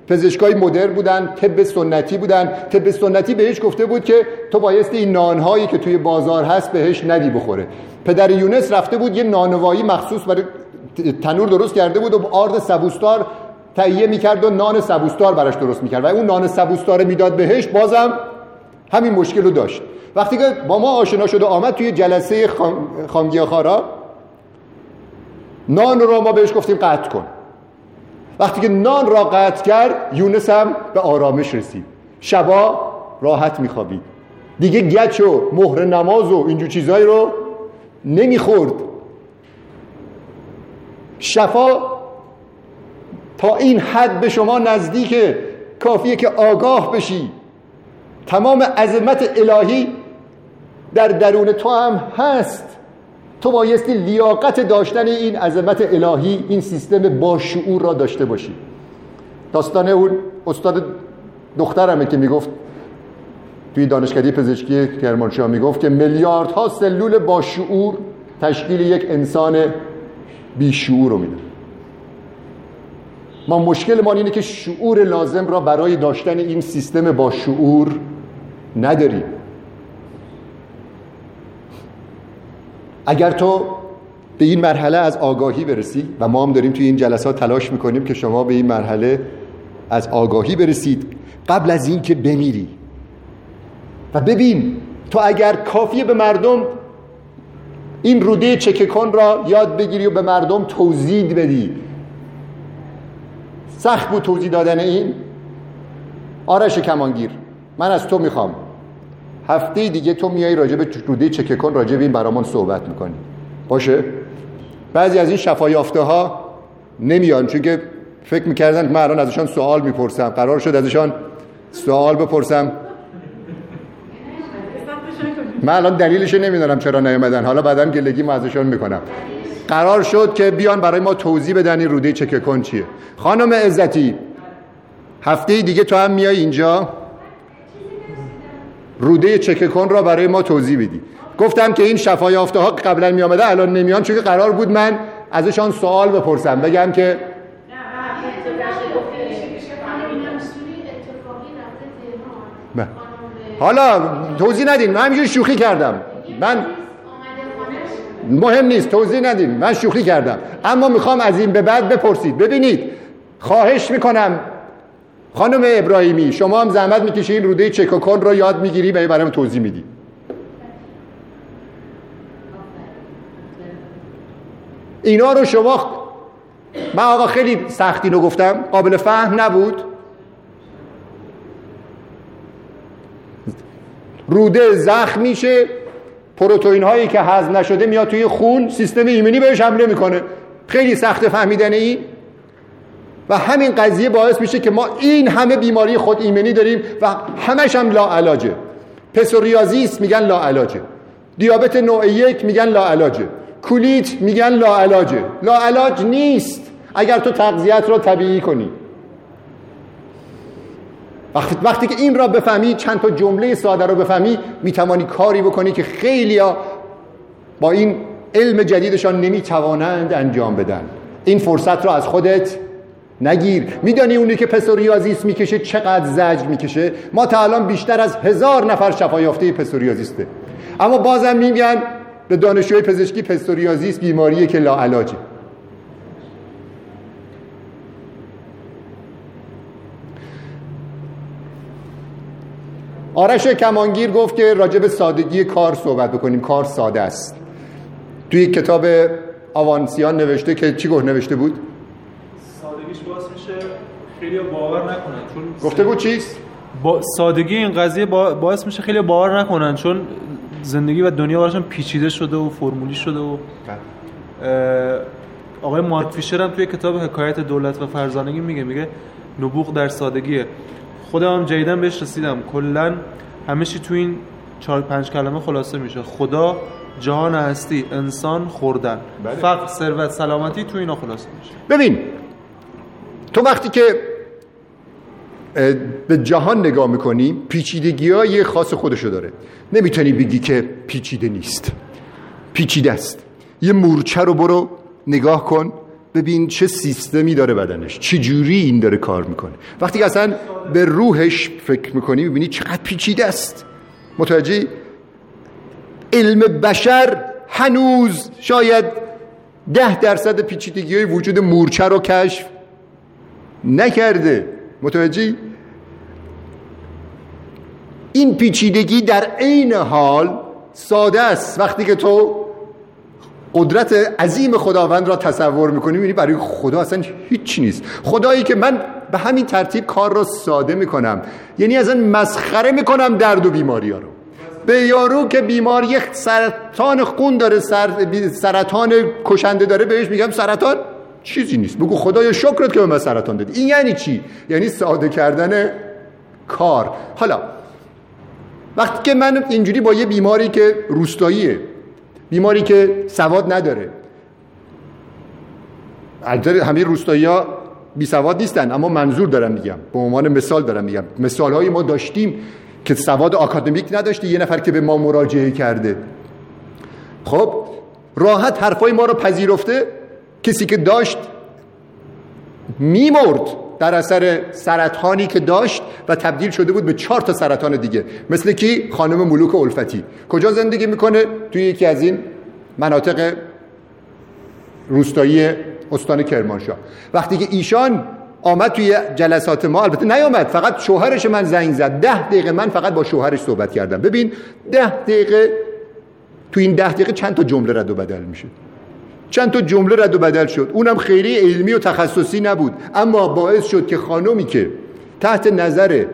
پزشکای مدرن بودن، طب سنتی بودن. طب سنتی بهش گفته بود که تو بایستی این نانهایی که توی بازار هست بهش ندی بخوره. پدر یونس رفته بود یه نانوایی مخصوص برای تنور درست کرده بود و آرد سبوسدار تهیه میکرد و نان سبوسدار براش درست میکرد و اون نان سبوسدار میداد بهش، بازم همین مشکل رو داشت. وقتی که با ما آشنا شد و آمد توی جلسه خامگیاهخوارا، نان رو ما بهش گفتیم قطع کن. وقتی که نان را قطع کرد، یونس هم به آرامش رسید، شبا راحت میخوابید، دیگه گچ و مهر نماز و اینجور چیزهایی رو نمیخورد. شفا تا این حد به شما نزدیکه. کافیه که آگاه بشی. تمام عظمت الهی در درون تو هم هست. تو بایستی لیاقت داشتن این عظمت الهی، این سیستم با شعور را داشته باشی. داستان اون استاد دخترمه که میگفت توی دانشکده پزشکی کرمانشاه میگفت که میلیاردها سلول با شعور تشکیل یک انسان بی شعور رو میده. ما مشکل ما اینه که شعور لازم را برای داشتن این سیستم با شعور نداریم. اگر تو به این مرحله از آگاهی برسی، و ما هم داریم توی این جلسات تلاش میکنیم که شما به این مرحله از آگاهی برسید قبل از این که بمیری. و ببین تو اگر کافیه به مردم این روده چککن را یاد بگیری و به مردم توضیح بدی. سخت بود توضیح دادن این. آرش کمانگیر، من از تو میخوام هفته دیگه تو میایی راجع به روده چککن راجع به این برامان صحبت میکنی، باشه؟ بعضی از این شفایافته ها نمیان چون که فکر میکردن که من الان ازشان سوال میپرسم، قرار شد ازشان سوال بپرسم. من الان دلیلش نمیدونم چرا نیومدن، حالا بعدن گلگی ما ازشان میکنم. قرار شد که بیان برای ما توضیح بدن این روده چککن چیه. خانم عزتی، هفته دیگه تو هم میای اینجا روده چککن را برای ما توضیح بدی. گفتم که این شفایافته ها قبلا می آمده الان نمیان چون که قرار بود من ازشان سوال بپرسم، بگم که نه. حالا توضیح ندین، من همینجوری شوخی کردم، من مهم نیست، توضیح ندین، من شوخی کردم، اما میخوام از این به بعد بپرسید. ببینید خواهش میکنم خانم ابراهیمی، شما هم زحمت میکشی این روده چککن رو یاد میگیری و یه برام توضیح میدی. اینا رو شما، من آقا خیلی سختی رو گفتم، قابل فهم نبود؟ روده زخم میشه، پروتئین هایی که هضم نشده میاد توی خون، سیستم ایمنی بهش حمله میکنه. خیلی سخت فهمیدن این، و همین قضیه باعث میشه که ما این همه بیماری خود ایمنی داریم و همش هم لاعلاجه. پسوریازیس میگن لاعلاجه، دیابت نوع یک میگن لاعلاجه، کولیت میگن لاعلاجه. لاعلاج نیست اگر تو تغذیت را طبیعی کنی. وقتی وقتی که این را بفهمی، چند تا جمله ساده رو بفهمی، میتوانی کاری بکنی که خیلیا با این علم جدیدشان نمیتوانند انجام بدن. این فرصت را از خودت نگیر. میدانی اونی که پسوریازیس میکشه چقدر زجر میکشه؟ ما تا الان بیشتر از هزار نفر شفایافته پسوریازیسته، اما بازم میگن به دانشجوی پزشکی پسوریازیس بیماریه که لاعلاجه. آرش کمانگیر گفت که راجع به سادگی کار صحبت بکنیم، کار ساده است. توی کتاب آوانسیان نوشته که چی گفت نوشته بود؟ سادگیش باعث میشه خیلی باور نکنن چون گفته بود چیست؟ با سادگی این قضیه باعث میشه خیلی باور نکنن چون زندگی و دنیا براشون پیچیده شده و فرمولی شده و آقای مارک فیشر هم توی کتاب حکایت دولت و فرزانگی میگه، میگه نبوغ در سادگیه. خودم هم جدیدن بهش رسیدم، کلن همه چی تو این چهار پنج کلمه خلاصه میشه. خدا، جهان هستی، انسان، خوردن، بله. فقر، ثروت، سلامتی، تو اینا خلاصه میشه. ببین تو وقتی که به جهان نگاه میکنی، پیچیدگی های خاص خودشو داره، نمیتونی بگی که پیچیده نیست، پیچیده است. یه مورچه رو برو نگاه کن ببین چه سیستمی داره بدنش، چه جوری این داره کار میکنه. وقتی که اصلا به روحش فکر میکنی میبینی چقدر پیچیده است. متوجه؟ علم بشر هنوز شاید ده درصد پیچیدگی های وجود مورچه رو کشف نکرده. متوجه؟ این پیچیدگی در عین حال ساده است. وقتی که تو قدرت عظیم خداوند را تصور میکنی یعنی برای خدا اصلا هیچ نیست. خدایی که من به همین ترتیب کار را ساده میکنم، یعنی اصلا مسخره میکنم درد و بیماری ها رو. به یارو که بیماری سرطان خون داره، سر... سرطان کشنده داره، بهش میگم سرطان چیزی نیست، بگو خدایا شکرت که به من سرطان دادی. این یعنی چی؟ یعنی ساده کردن کار. حالا وقتی که من اینجوری با یه بیماری که روستاییه بیماری که سواد نداره. البته همه روستایی‌ها بی سواد نیستن، اما منظور دارم میگم، به عنوان مثال دارم میگم، مثال‌هایی ما داشتیم که سواد آکادمیک نداشته، یه نفر که به ما مراجعه کرده خب راحت حرفای ما رو پذیرفته. کسی که داشت میمرد در اثر سرطانی که داشت و تبدیل شده بود به چهار تا سرطان دیگه، مثل کی؟ خانم ملوک علفتی. کجا زندگی میکنه؟ توی یکی از این مناطق روستایی استان کرمانشاه. وقتی که ایشان آمد توی جلسات ما، البته نیامد، فقط شوهرش من زنگ زد، ده دقیقه من فقط با شوهرش صحبت کردم. ببین ده دقیقه، تو این ده دقیقه چند تا جمله رد و بدل میشه، چند تا جمله رد و بدل شد، اونم خیلی علمی و تخصصی نبود، اما باعث شد که خانومی که تحت نظر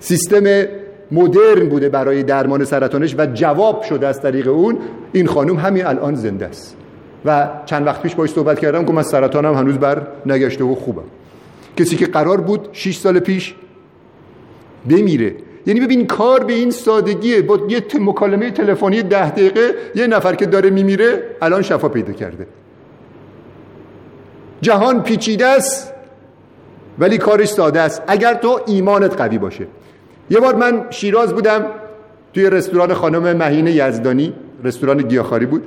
سیستم مدرن بوده برای درمان سرطانش و جواب شده از طریق اون، این خانوم همین الان زنده است. و چند وقت پیش باهاش صحبت کردم که من سرطانم هنوز بر نگشته و خوبم. کسی که قرار بود شش سال پیش بمیره. یعنی ببین کار به این سادگیه، با یه مکالمه تلفنی ده دقیقه یه نفر که داره میمیره الان شفا پیدا کرده. جهان پیچیده است ولی کارش ساده است اگر تو ایمانت قوی باشه. یه بار من شیراز بودم، توی رستوران خانم مهین یزدانی، رستوران گیاهخواری بود،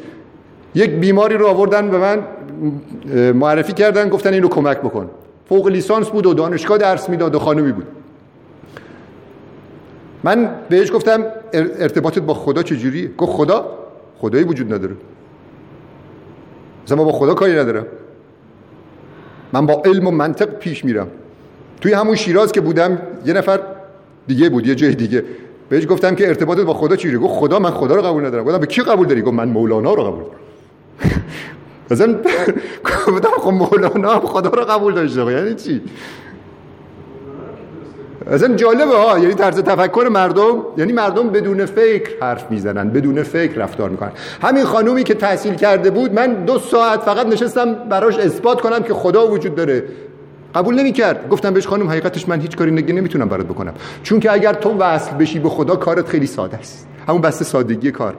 یک بیماری رو آوردن به من معرفی کردن، گفتن اینو کمک بکن. فوق لیسانس بود و دانشگاه درس میداد و خانومی بود. من بهش گفتم ارتباطت با خدا چجوریه؟ گفت خدا؟ خدایی وجود نداره، مثلا ما با خدا کاری ندارم، من با علم و منطق پیش میرم. توی همون شیراز که بودم یه نفر دیگه بود، یه جای دیگه، بهش گفتم که ارتباطت با خدا چجوریه؟ گفت خدا، من خدا رو قبول ندارم. گفتم به کی قبول داری؟ گفت من مولانا رو قبول دارم. مثلا گفتم خب مولانا خدا رو قبول داشته، یعنی چی؟ اصلا جالبه ها، یعنی طرز تفکر مردم، یعنی مردم بدون فکر حرف میزنن، بدون فکر رفتار میکنن. همین خانومی که تحصیل کرده بود، من دو ساعت فقط نشستم براش اثبات کنم که خدا وجود داره، قبول نمیکرد. گفتم بهش خانم حقیقتش من هیچ کاری نگه نمیتونم برات بکنم، چون که اگر تو وصل بشی به خدا کارت خیلی ساده است، همون بسته سادگی کار.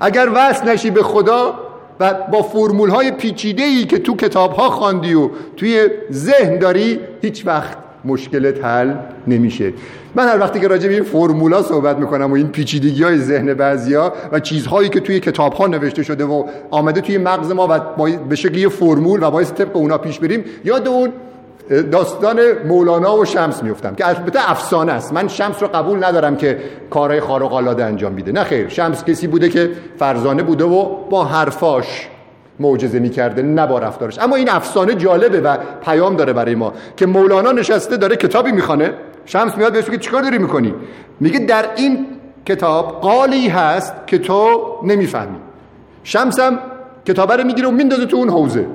اگر وصل نشی به خدا و با فرمول های پیچیده‌ای که تو کتاب ها خواندی و توی ذهن داری، هیچ وقت مشکلت حل نمیشه. من هر وقتی که راجع به این فرمولا صحبت میکنم و این پیچیدگی‌های ذهن بعضیا و چیزهایی که توی کتاب‌ها نوشته شده و آمده توی مغز ما و به شکلی یه فرمول و باعث طبق اونا پیش بریم، یاد اون داستان مولانا و شمس میفتم که البته افسانه است. من شمس رو قبول ندارم که کارهای خارق‌العاده انجام میده، نه خیر، شمس کسی بوده که فرزانه بوده و با حرفاش معجزه می‌کرده، نه با رفتارش. اما این افسانه جالبه و پیام داره برای ما که مولانا نشسته داره کتابی میخونه، شمس میاد بهش میگه چیکار داری میکنی؟ میگه در این کتاب قالی هست که تو نمیفهمی. شمس هم کتابه رو میگیره و میندازه تو اون حوزه.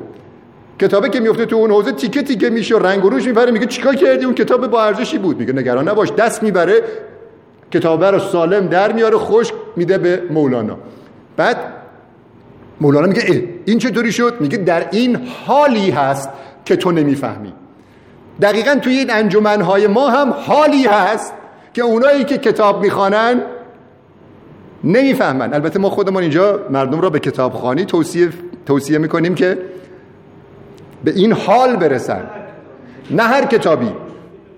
کتابه که میفته تو اون حوزه تیکه تیکه میشه و رنگ و روش می‌پره. میگه چیکار کردی؟ اون کتاب با ارزشی بود. میگه نگران نباش، دست میبره کتابه رو سالم در میاره، خشک میده به مولانا. بعد مولانا میگه ای این چطوری شد؟ میگه در این حالی هست که تو نمیفهمی. دقیقاً توی این انجمن‌های ما هم حالی هست که اونایی که کتاب میخوانن نمیفهمن. البته ما خودمون اینجا مردم را به کتابخوانی توصیه توصیه میکنیم که به این حال برسن، نه هر کتابی،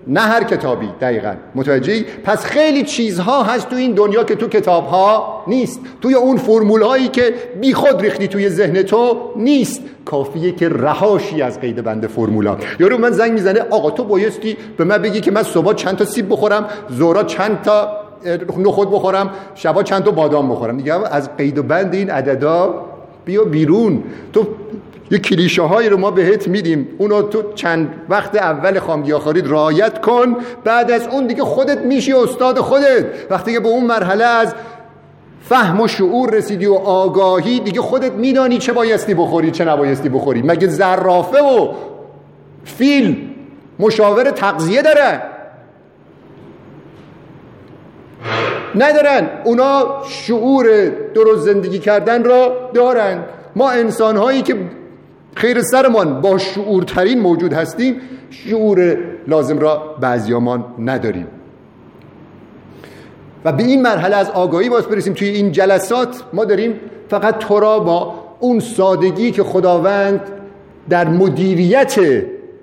نه هر کتابی. دقیقاً متوجهی؟ پس خیلی چیزها هست تو این دنیا که تو کتابها نیست، توی اون فرمولایی که بی خود ریختی توی ذهن تو نیست، کافیه که رهاشی از قید بند فرمولا. یارو من زنگ میزنه آقا تو بایستی به من بگی که من صبح چند تا سیب بخورم، زورا چند تا نخود بخورم، شبا چند تا بادام بخورم. دیگه از قید بند این عددا بیا بیرون. تو یه کلیشه هایی رو ما بهت میدیم، اونو تو چند وقت اول خامگیاهخواری رعایت کن، بعد از اون دیگه خودت میشی استاد خودت. وقتی که به اون مرحله از فهم و شعور رسیدی و آگاهی، دیگه خودت میدانی چه بایستی بخوری چه نبایستی بخوری. مگه زرافه و فیل مشاور تغذیه داره؟ ندارن. اونا شعور درست زندگی کردن را دارن. ما انسان هایی که خیر سرمان با شعورترین موجود هستیم، شعور لازم را بعضیامان نداریم و به این مرحله از آگاهی باز برسیم. توی این جلسات ما داریم فقط تو را با اون سادگی که خداوند در مدیریت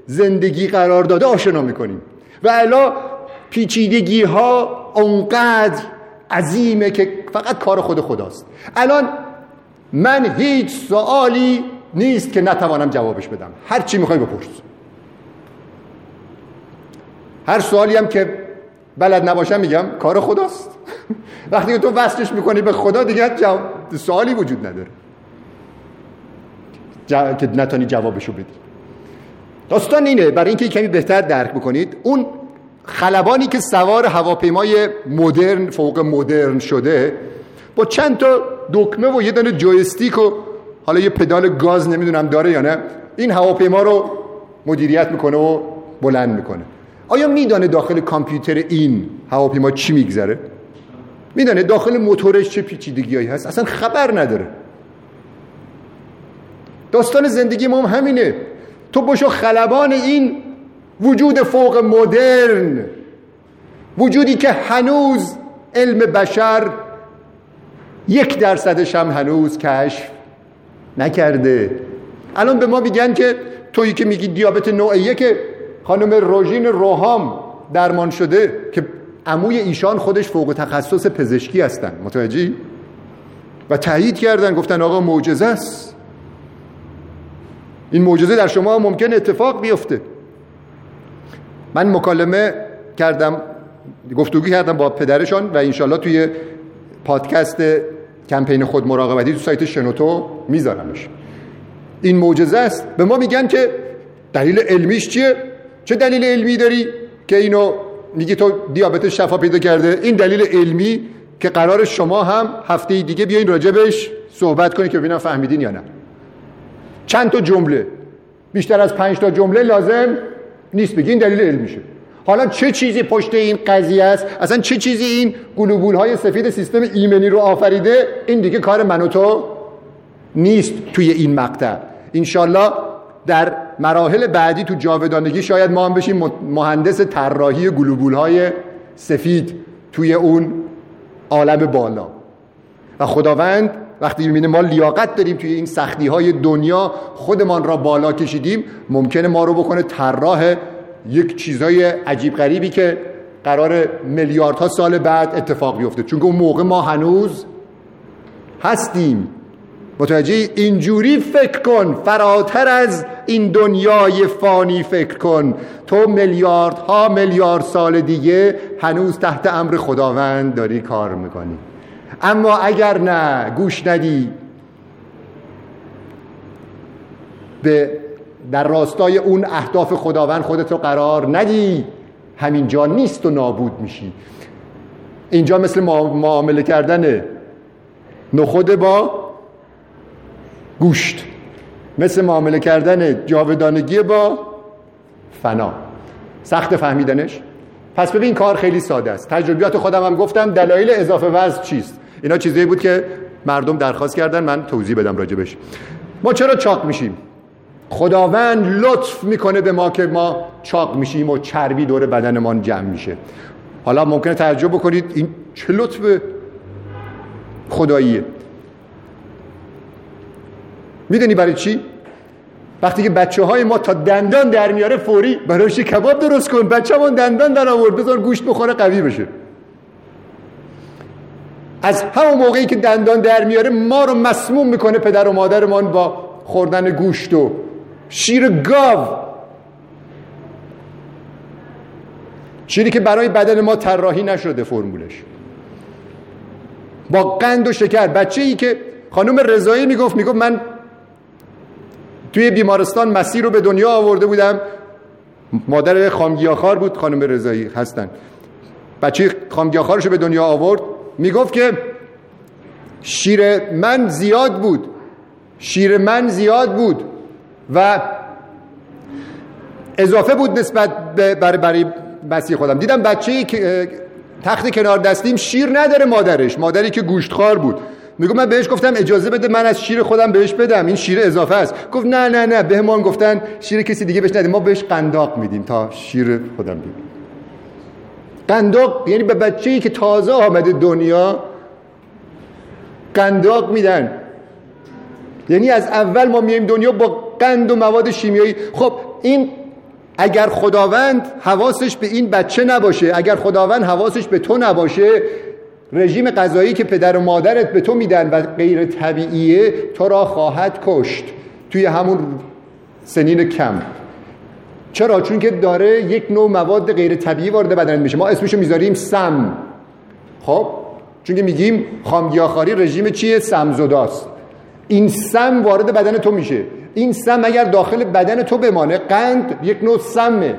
زندگی قرار داده آشنا میکنیم و الا پیچیدگی ها اونقدر عظیمه که فقط کار خود خداست. الان من هیچ سوالی نیست که نتوانم جوابش بدم، هر چی میخوای بپرس، هر سوالی هم که بلد نباشم میگم کار خداست. وقتی که تو وصلش میکنی به خدا دیگه جواب سوالی وجود نداره جا... که نتانی جوابشو بدی. داستان اینه، برای اینکه کمی بهتر درک بکنید، اون خلبانی که سوار هواپیمای مدرن فوق مدرن شده با چند تا دکمه و یه دونه جویستیک و حالا یه پدال گاز نمیدونم داره یا نه، این هواپیما رو مدیریت میکنه و بلند میکنه. آیا میدونه داخل کامپیوتر این هواپیما چی میگذره؟ میدونه داخل موتورش چه پیچیدگیایی هست؟ اصلا خبر نداره. داستان زندگی ما هم همینه. تو باشو خلبان این وجود فوق مدرن، وجودی که هنوز علم بشر یک درصدش هم هنوز کشف نکرده. الان به ما میگن که تویی که میگی دیابت نوع یک خانم روژین روحام درمان شده که عموی ایشان خودش فوق تخصص پزشکی هستن، متوجهی؟ و تایید کردن، گفتن آقا معجزه است، این معجزه در شما ممکن اتفاق بیفته. من مکالمه کردم، گفتگو کردم با پدرشان و انشالله توی پادکست کمپین خود مراقبتی تو سایت شنوتو میذارمش. این معجزه است. به ما میگن که دلیل علمیش چیه؟ چه دلیل علمی داری که اینو میگی تو دیابت شفا پیدا کرده؟ این دلیل علمی که قرار شما هم هفته دیگه بیاین راجبش صحبت کنید که ببینم فهمیدین یا نه. چند تا جمله، بیشتر از پنج تا جمله لازم نیست بگی، این دلیل علمیشه. حالا چه چیزی پشت این قضیه است، اصلا چه چیزی این گلوبول‌های سفید سیستم ایمنی رو آفریده، این دیگه کار من و تو نیست توی این مقطع. انشالله در مراحل بعدی تو جاودانگی شاید ما هم بشیم مهندس طراحی گلوبول‌های سفید توی اون عالم بالا. و خداوند وقتی می‌بینه ما لیاقت داریم توی این سختی‌های دنیا خودمان را بالا کشیدیم، ممکنه ما رو بکنه طراح یک چیزای عجیب غریبی که قرار میلیاردها سال بعد اتفاق بیفته، چون که اون موقع ما هنوز هستیم. متوجه؟ اینجوری فکر کن، فراتر از این دنیای فانی فکر کن. تو میلیاردها میلیارد سال دیگه هنوز تحت امر خداوند داری کار میکنی. اما اگر نه گوش ندی به در راستای اون اهداف خداوند خودت رو قرار ندی، همینجا نیست و نابود میشی. اینجا مثل معامله کردن نخود با گوشت، مثل معامله کردن جاودانگی با فنا. سخت فهمیدنش؟ پس ببین کار خیلی ساده است. تجربیات خودم هم گفتم. دلایل اضافه وزن چیست؟ اینا چیزایی بود که مردم درخواست کردن من توضیح بدم راجبش. ما چرا چاق میشیم؟ خداوند لطف میکنه به ما که ما چاق میشیم و چربی دور بدنمان جمع میشه. حالا ممکنه تعجب بکنید این چه لطف خداییه. میدونی برای چی؟ وقتی که بچه های ما تا دندان در میاره فوری براش کباب درست کن، بچه همون دندان در آورد، بذار گوشت بخوره قوی بشه. از همون موقعی که دندان در میاره ما رو مسموم میکنه پدر و مادرمان با خوردن گوشت و شیر گاو، شیری که برای بدن ما طراحی نشده فرمولش، با قند و شکر. بچه‌ای که خانم رضایی میگفت میگفت من توی بیمارستان مسیر رو به دنیا آورده بودم، مادر خامگیاهخوار بود، خانم رضایی هستن، بچه خامگیاهخوارش رو به دنیا آورد، میگفت که شیر من زیاد بود، شیر من زیاد بود و اضافه بود نسبت به برای برای مسیح خودم. دیدم بچه‌ای که تخت کنار دستیم شیر نداره، مادرش، مادری که گوشتخوار بود، میگم من بهش گفتم اجازه بده من از شیر خودم بهش بدم، این شیر اضافه است. گفت نه نه نه، بهمان گفتن شیر کسی دیگه بهش ندیم، ما بهش قنداق میدیم تا شیر خودم بگیره. قنداق یعنی به بچه‌ای که تازه آمده دنیا قنداق میدن. یعنی از اول ما میایم دنیا با قند و مواد شیمیایی. خب این اگر خداوند حواسش به این بچه نباشه، اگر خداوند حواسش به تو نباشه، رژیم غذایی که پدر و مادرت به تو میدن و غیر طبیعیه تو را خواهد کشت توی همون سنین کم. چرا؟ چون که داره یک نوع مواد غیر طبیعی وارد بدنت میشه. ما اسمشو میذاریم سم. خب چون که میگیم خامگیاهخواری رژیم چیه؟ سمزداست. این سم وارد بدن تو میشه. این سم اگر داخل بدن تو بمانه، قند یک نوع سمه.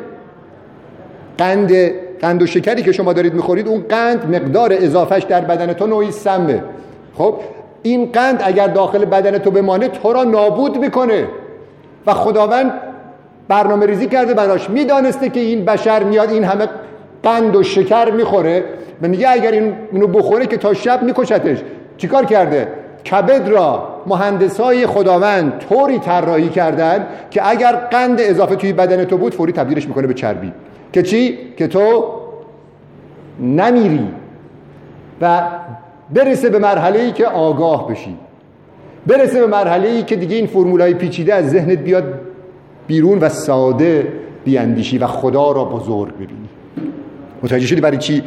قند قند و شکری که شما دارید میخورید، اون قند مقدار اضافهش در بدن تو نوعی سمه. خب این قند اگر داخل بدن تو بمانه، تو را نابود میکنه و خداوند برنامه ریزی کرده براش، میدانسته که این بشر میاد این همه قند و شکر میخوره و میگه اگر اینو بخوره که تا شب میکشتش. چیکار کرده؟ کبد را مهندسای خداوند طوری طراحی کردن که اگر قند اضافه توی بدن تو بود، فوری تبدیلش میکنه به چربی. که چی؟ که تو نمیری و برسه به مرحله‌ای که آگاه بشی، برسه به مرحله‌ای که دیگه این فرمولای پیچیده از ذهنت بیاد بیرون و ساده بیاندیشی و خدا را بزرگ ببینی. متوجه شدی برای چی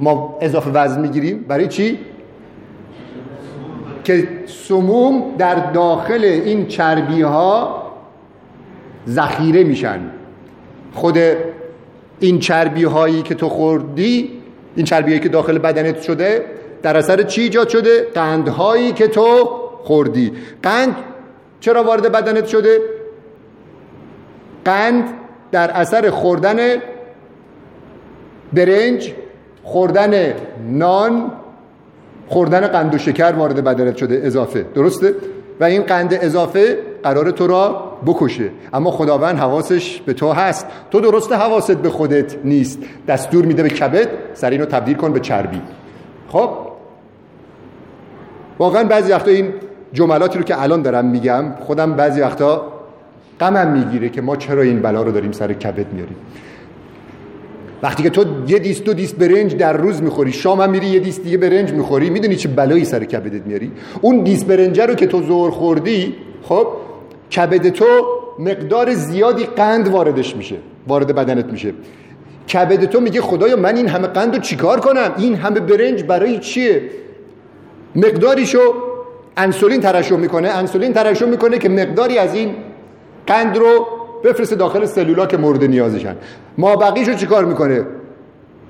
ما اضافه وزن میگیریم؟ برای چی؟ که سموم در داخل این چربی ها ذخیره میشن. خود این چربی هایی که تو خوردی، این چربی هایی که داخل بدنت شده، در اثر چی ایجاد شده؟ قند هایی که تو خوردی. قند چرا وارد بدنت شده؟ قند در اثر خوردن برنج، خوردن نان، خوردن قند و شکر وارد بدنت شده اضافه، درسته؟ و این قند اضافه قرار تو را بکشه. اما خداوند حواسش به تو هست، تو درسته حواست به خودت نیست. دستور میده به کبد سر اینو تبدیل کن به چربی. خب واقعا بعضی وقتا این جملاتی رو که الان دارم میگم، خودم بعضی وقتا غمم میگیره که ما چرا این بلا رو داریم سر کبد میاریم. وقتی که تو یه دیست دو دیست برنج در روز میخوری، شام هم میری یه دیست دیگه برنج میخوری، میدونی چه بلایی سر کبدت میاری؟ اون دیست برنجه رو که تو زور خوردی، خب کبد تو مقدار زیادی قند واردش میشه، وارد بدنت میشه. کبد تو میگه خدایا من این همه قند رو چیکار کنم؟ این همه برنج برای چیه؟ مقداریشو انسولین ترشح میکنه، انسولین ترشح میکنه که مقداری از این قند رو بفرسته داخل سلولا که مورد نیازشن. مابقیشو چیکار میکنه؟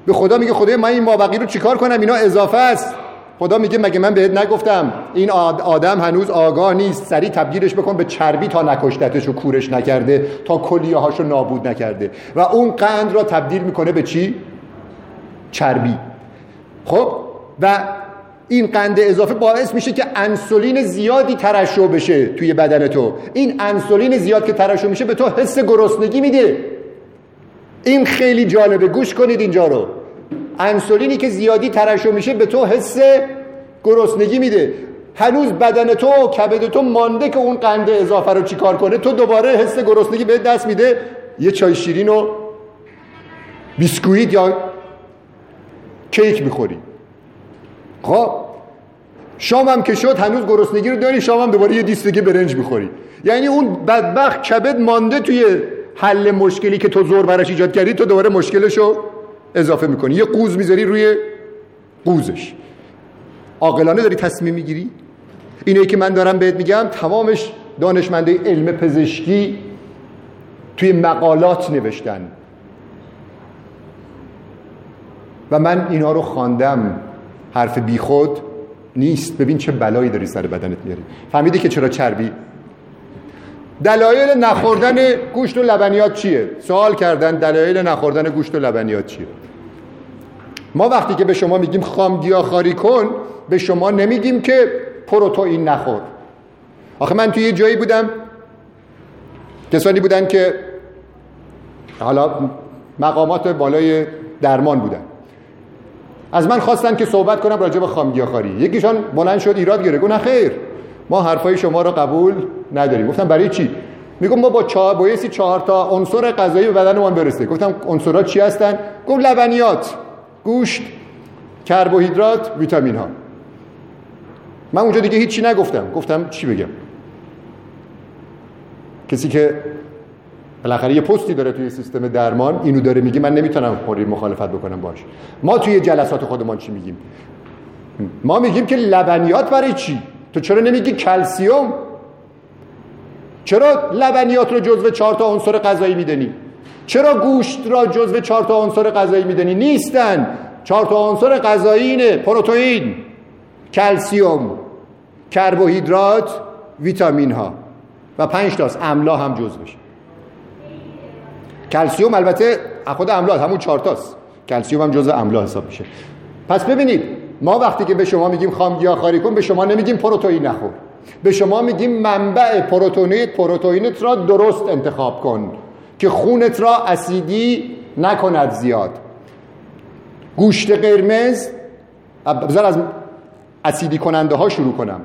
به خدا میگه خدایا من این مابقی رو چیکار کنم؟ اینا اضافه است. خدا میگه مگه من بهت نگفتم این آدم هنوز آگاه نیست، سریع تبدیلش بکن به چربی تا نکشتتش و کورش نکرده، تا کلیه هاشو نابود نکرده. و اون قند را تبدیل میکنه به چی؟ چربی. خب و این قند اضافه باعث میشه که انسولین زیادی ترشح بشه توی بدن تو. این انسولین زیاد که ترشح میشه به تو حس گرسنگی میده. این خیلی جالبه، گوش کنید اینجا رو. انسولینی که زیادی ترشح میشه به تو حس گرسنگی میده. هنوز بدن تو و کبد تو مانده که اون قند اضافه رو چیکار کنه. تو دوباره حس گرسنگی به دست میده، یه چای شیرین و بیسکویت یا کیک میخوری. خب شام هم که شد، هنوز گرسنگی رو داری، شام هم دوباره یه دیستگی برنج میخوری. یعنی اون بدبخت کبد مانده توی حل مشکلی که تو زور برش ایجاد کردی، تو دوباره مشکلشو اضافه میکنی، یه قوز میذاری روی قوزش. عاقلانه داری تصمیم میگیری؟ اینه که من دارم بهت میگم تمامش دانشمندای علم پزشکی توی مقالات نوشتن و من اینا رو خواندم. حرف بی خود نیست. ببین چه بلایی داری سر بدنت میاری. فهمیدی که چرا چربی؟ دلایل نخوردن گوشت و لبنیات چیه؟ سوال کردن دلایل نخوردن گوشت و لبنیات چیه؟ ما وقتی که به شما میگیم خامگیاهخواری کن، به شما نمیگیم که پروتئین نخور. آخه من توی یه جایی بودم، کسانی بودن که حالا مقامات بالای درمان بودن، از من خواستن که صحبت کنم راجع به خامگیاهخواری. یکیشان بلند شد ایراد گرفت، گفت نه خیر، ما حرفای شما را قبول نداریم. گفتم برای چی؟ میگم ما با چهار بایستی چهار تا عنصر غذایی به بدنمون برسه. گفتم عنصرها چی هستن؟ گفت لبنیات، گوشت، کربوهیدرات، ویتامین ها. من اونجا دیگه هیچی نگفتم. گفتم چی بگم؟ کسی که بالاخره یه پستی داره توی سیستم درمان اینو داره میگه من نمیتونم خوری مخالفت بکنم باش. ما توی جلسات خودمان چی میگیم؟ ما میگیم که لبنیات برای چی؟ تو چرا نمیگی کلسیوم؟ چرا لبنیات رو جزو چهار تا عنصر غذایی میدونی؟ چرا گوشت را جزو چهار تا عنصر غذایی میدونی؟ نیستن. چهار تا عنصر غذایی اینه: پروتئین، کلسیوم، کربوهیدرات، ویتامین ها و پنج تاست املا هم جزوش. کلسیوم البته خود املا همون چهار تاست، کلسیوم هم جزو املا حساب میشه. پس ببینید ما وقتی که به شما میگیم خامگیاهخواری کن، به شما نمیگیم پروتئین نخور، به شما میگیم منبع پروتئین، پروتئینت را درست انتخاب کن که خونت را اسیدی نکند زیاد. گوشت قرمز، بذار از اسیدی کننده ها شروع کنم.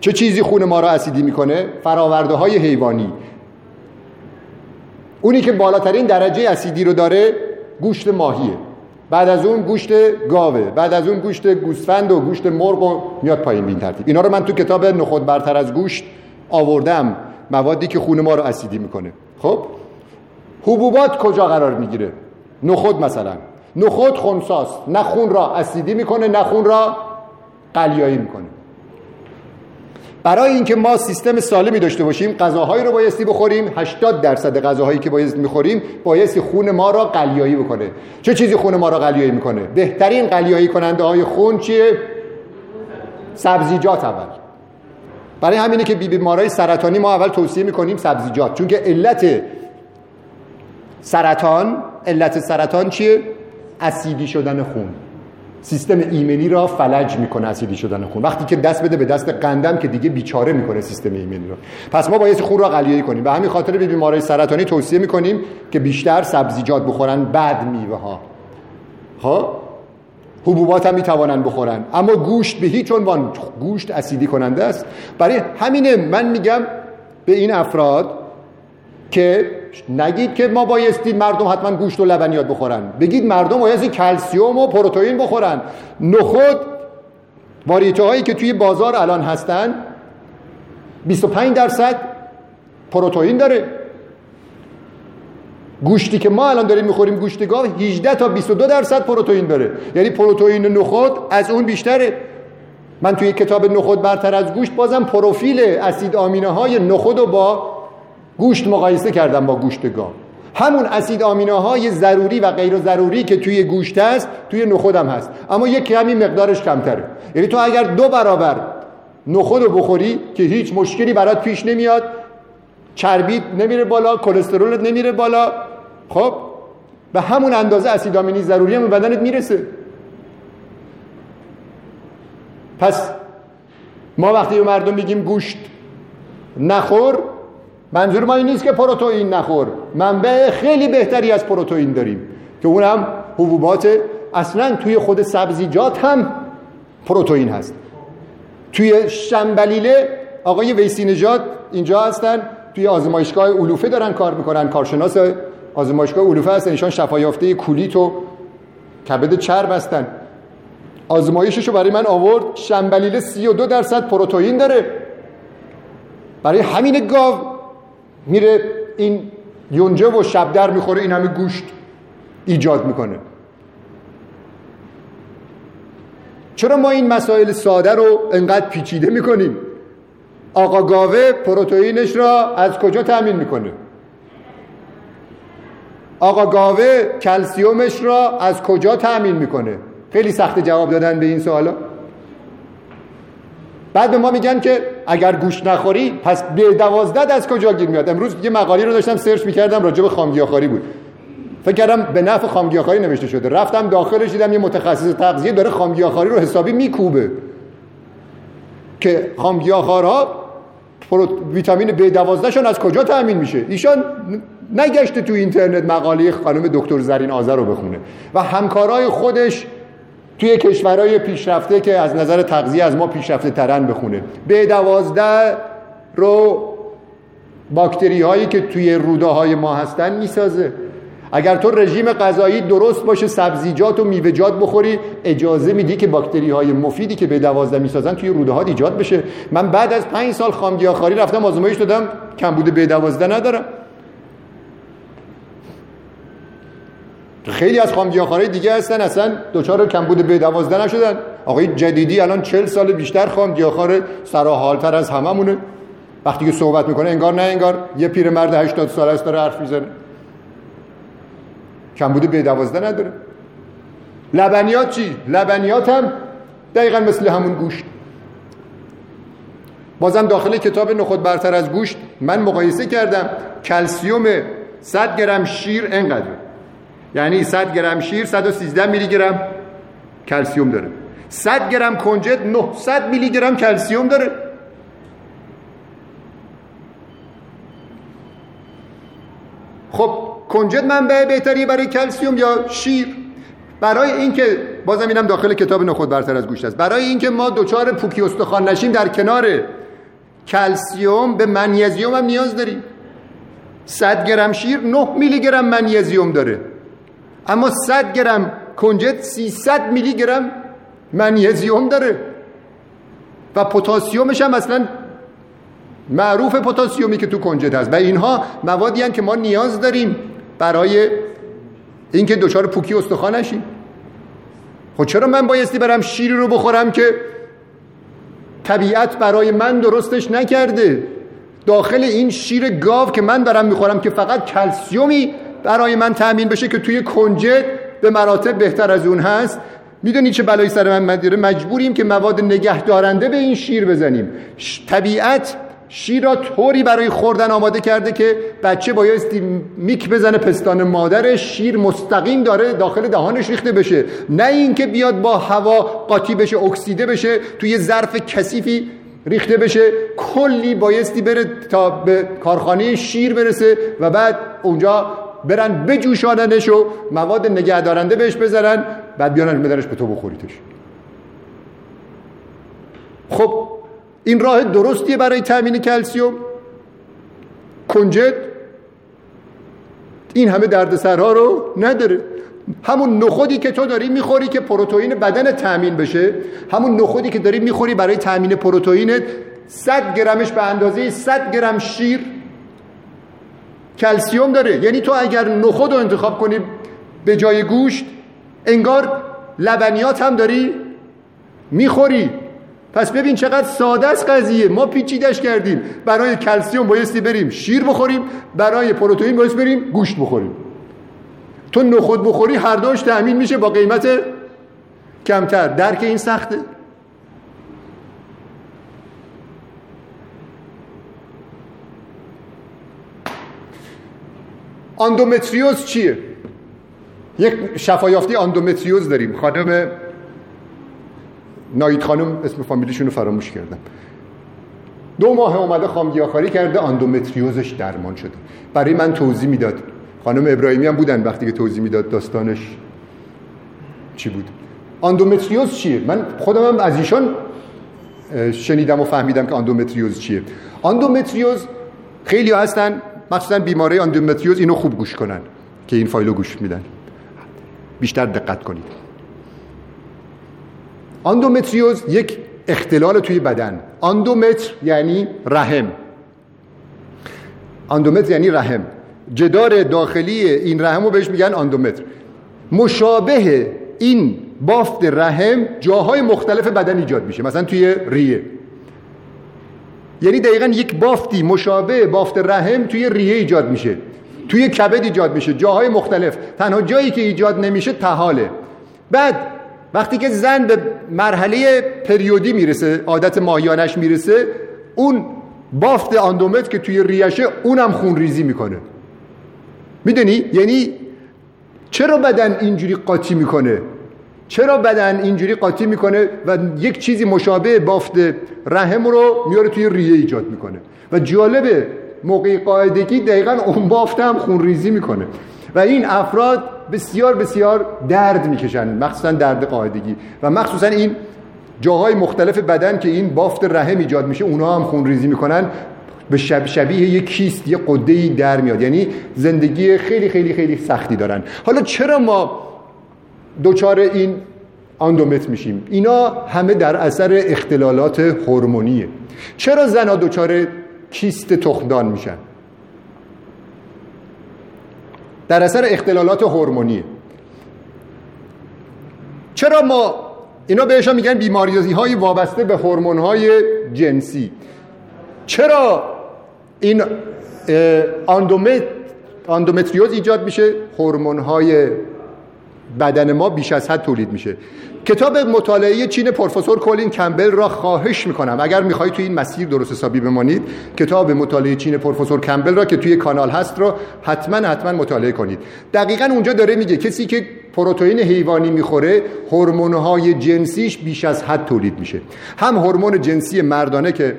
چه چیزی خون ما را اسیدی میکنه؟ فراورده های حیوانی. اونی که بالاترین درجه اسیدی رو داره گوشت ماهیه، بعد از اون گوشت گاوه، بعد از اون گوشت گوسفند و گوشت مرغ و میاد پایین به این ترتیب. اینا رو من تو کتاب نخود برتر از گوشت آوردم، موادی که خون ما رو اسیدی میکنه. خب حبوبات کجا قرار میگیره؟ نخود مثلا. نخود خنثاست، نه خون را اسیدی میکنه نه خون را قلیایی میکنه. برای اینکه ما سیستم سالمی داشته باشیم غذاهایی رو بایستی بخوریم. هشتاد درصد غذاهایی که بایستی میخوریم بایستی خون ما را قلیایی بکنه. چه چیزی خون ما را قلیایی میکنه؟ بهترین قلیایی کننده های خون چیه؟ سبزیجات. اول برای همینه که بی بیمارای سرطانی ما اول توصیه میکنیم سبزیجات، چون که علت سرطان علت سرطان چیه؟ اسیدی شدن خون. سیستم ایمنی را فلج میکنه اسیدی شدن خون. وقتی که دست بده به دست قندم که دیگه بیچاره میکنه سیستم ایمنی را. پس ما باید خون را قلیایی کنیم. به همین خاطر به بیماری سرطانی توصیه میکنیم که بیشتر سبزیجات بخورن، بعد میوه ها. ها حبوبات هم میتوانن بخورن، اما گوشت به هیچ عنوان. گوشت اسیدی کننده است. برای همینه من میگم به این افراد که نگید که ما بایستی مردم حتما گوشت و لبنیات بخورن، بگید مردم بایستی کلسیوم و پروتئین بخورن. نخود واریته هایی که توی بازار الان هستن بیست و پنج درصد پروتئین داره. گوشتی که ما الان داریم میخوریم گوشت گاو هجده تا بیست و دو درصد پروتئین داره، یعنی پروتئین نخود از اون بیشتره. من توی کتاب نخود برتر از گوشت بازم پروفیل اسید آمینه های نخود رو با گوشت مقایسه کردم با گوشت گاو. همون اسید آمینه های ضروری و غیر ضروری که توی گوشت هست توی نخود هم هست، اما یک کمی مقدارش کمتره. یعنی تو اگر دو برابر نخود رو بخوری که هیچ مشکلی برات پیش نمیاد، چربیت نمیره بالا، کلسترولت نمیره بالا، خب به همون اندازه اسید آمینه ضروری هم به بدنت میرسه. پس ما وقتی به مردم میگیم گوشت نخور، منظور ما این نیست که پروتئین نخور. منبع خیلی بهتری از پروتئین داریم که اونم حبوبات. اصلا توی خود سبزیجات هم پروتئین هست. توی شنبلیله آقای ویسینژاد اینجا هستن، توی آزمایشگاه علوفه دارن کار میکنن، کارشناس آزمایشگاه علوفه هستن. ایشان شفایافته کولیت و کبد چرب هستن. آزمایششو برای من آورد. شنبلیله سی و دو درصد پروتئین داره. برای همین گاو میره این یونجه و شبدر میخوره، این همه گوشت ایجاد میکنه. چرا ما این مسائل ساده رو انقدر پیچیده میکنیم؟ آقا گاوه پروتئینش را از کجا تامین میکنه؟ آقا گاوه کلسیومش را از کجا تامین میکنه؟ خیلی سخت جواب دادن به این سوالا. بعد به ما میگن که اگر گوشت نخوری پس به دوازده از کجا گیر میاد. امروز یه مقاله رو داشتم سرچ میکردم راجع به خامگیاهخواری بود، فکر کردم به نفع خامگیاهخواری نوشته شده، رفتم داخلش دیدم یه متخصص تغذیه داره خامگیاهخواری رو حسابی میکوبه که خامگیاهخوارها ویتامین به دوازده شون از کجا تامین میشه. ایشان نگشته تو اینترنت مقاله خانم دکتر زرین آذر رو بخونه و همکارای خودش توی کشورهای پیشرفته که از نظر تغذیه از ما پیشرفته ترن بخونه. به دوازده رو باکتری هایی که توی روده های ما هستن میسازه. اگر تو رژیم غذایی درست باشه، سبزیجات و میوه‌جات بخوری، اجازه میدی که باکتری های مفیدی که به دوازده میسازن توی روده ها ایجاد بشه. من بعد از پنج سال خامگیاهخواری رفتم آزمایش دادم، کمبود به دوازده ندارم. خیلی از خامگیاهخوارای دیگه هستن اصلا دوچار کمبود به دوازده نشدن. آقای جدیدی الان چهل سال بیشتر خامگیاهخوار سر و حالتر از هممونه. وقتی که صحبت میکنه انگار نه انگار یه پیرمرد هشتاد ساله است داره حرف میزنه. کمبود به دوازده نداره. لبنیات چی؟ لبنیات هم دقیقا مثل همون گوشت. بازم داخل کتاب نخود برتر از گوشت من مقایسه کردم کلسیوم صد گرم شیر انقدر، یعنی صد گرم شیر صد و سیزده میلی گرم کلسیوم داره، صد گرم کنجد نهصد میلی گرم کلسیوم داره. خب کنجد منبع بهتری برای کلسیوم یا شیر؟ برای اینکه بازم اینم داخل کتاب نخود برتر از گوشت است، برای اینکه ما دوچار پوکی استخوان نشیم در کنار کلسیوم به منیزیم هم نیاز داریم. صد گرم شیر نه میلی گرم منیزیم داره، اما صد گرم کنجد سیصد میلی گرم منیزیم داره و پتاسیمش هم اصلا معروف پتاسیمی که تو کنجد هست و اینها موادی هستند که ما نیاز داریم برای اینکه دوچار پوکی استخوان نشیم. خب چرا من بایستی برم شیری رو بخورم که طبیعت برای من درستش نکرده؟ داخل این شیر گاو که من برم میخورم که فقط کلسیومی برای من تأمین بشه که توی کنجد به مراتب بهتر از اون هست. میدونی چه بلایی سر من میاره؟ مجبوریم که مواد نگه دارنده به این شیر بزنیم. طبیعت شیر را طوری برای خوردن آماده کرده که بچه بایستی میک بزنه پستان مادرش، شیر مستقیم داره داخل دهانش ریخته بشه، نه اینکه بیاد با هوا قاطی بشه، اکسیده بشه، توی ظرف کثیفی ریخته بشه، کلی بایستی بره تا به کارخانه شیر برسه و بعد اونجا برن بجوشاننش و مواد نگه دارنده بهش بزنن، بعد بیانن بدنش به تو بخوریتش. خب این راه درستیه برای تامین کلسیوم؟ کنجد این همه دردسرها رو نداره. همون نخودی که تو داری میخوری که پروتئین بدن تامین بشه، همون نخودی که داری میخوری برای تامین پروتئینت، صد گرمش به اندازه صد گرم شیر کلسیوم داره. یعنی تو اگر نخود رو انتخاب کنی به جای گوشت، انگار لبنیات هم داری میخوری. پس ببین چقدر ساده است قضیه، ما پیچیدش کردیم. برای کلسیوم بایستی بریم شیر بخوریم، برای پروتئین بایستی بریم گوشت بخوریم. تو نخود بخوری هر دوش تأمین میشه با قیمت کمتر. درک این سخته. اندومتریوز چیه؟ یک شفایافتی اندومتریوز داریم، خانم نایید خانم اسم فامیلیشون رو فراموش کردم، دو ماه اومده خامگیاهخواری کرده، اندومتریوزش درمان شده. برای من توضیح میداد، خانم ابراهیمی هم بودن وقتی که توضیح میداد داستانش چی بود. اندومتریوز چیه؟ من خودم هم از ایشان شنیدم و فهمیدم که اندومتریوز چیه. اندومتریوز خیلی هستن، مخصوصا بیماری اندومتریوز، اینو خوب گوش کنن که این فایلو گوش میدن، بیشتر دقت کنید. اندومتریوز یک اختلال توی بدن. اندومتر یعنی رحم. اندومتر یعنی رحم. جدار داخلی این رحم رو بهش میگن اندومتر. مشابه این بافت رحم جاهای مختلف بدن ایجاد میشه، مثلا توی ریه. یعنی دقیقاً یک بافتی مشابه بافت رحم توی ریه ایجاد میشه، توی کبد ایجاد میشه، جاهای مختلف. تنها جایی که ایجاد نمیشه تحاله. بعد وقتی که زن به مرحله پریودی میرسه، عادت ماهیانش میرسه، اون بافت اندومتر که توی ریشه اونم خون ریزی میکنه. میدونی؟ یعنی چرا بدن اینجوری قاطی میکنه؟ چرا بدن اینجوری قاطی میکنه و یک چیزی مشابه بافت رحم رو میاره توی ریه ایجاد میکنه و جالبه موقع قاعدگی دقیقاً اون بافت هم خون ریزی میکنه و این افراد بسیار بسیار درد میکشن، مخصوصا درد قاعدگی و مخصوصا این جاهای مختلف بدن که این بافت رحم ایجاد میشه اونا هم خون ریزی میکنن. به شب شبیه یک کیست، یک قده‌ای در میاد. یعنی زندگی خیلی خیلی خیلی سختی دارن. حالا چرا ما دوچار این اندومتر میشیم؟ اینا همه در اثر اختلالات هورمونیه. چرا زنها دوچار کیست تخمدان میشن در اثر اختلالات هورمونی. چرا ما اینا بهش میگن بیماری های وابسته به هورمون های جنسی؟ چرا این اندومت اندومتریوز ایجاد میشه؟ هورمون های بدن ما بیش از حد تولید میشه. کتاب مطالعه چین پروفسور کالین کامبل را خواهش میکنم اگر میخواید توی این مسیر درست حسابی بمانید، کتاب مطالعه چین پروفسور کامبل را که توی کانال هست را حتما حتما مطالعه کنید. دقیقاً اونجا داره میگه کسی که پروتئین حیوانی میخوره هورمون‌های جنسیش بیش از حد تولید میشه. هم هورمون جنسی مردانه که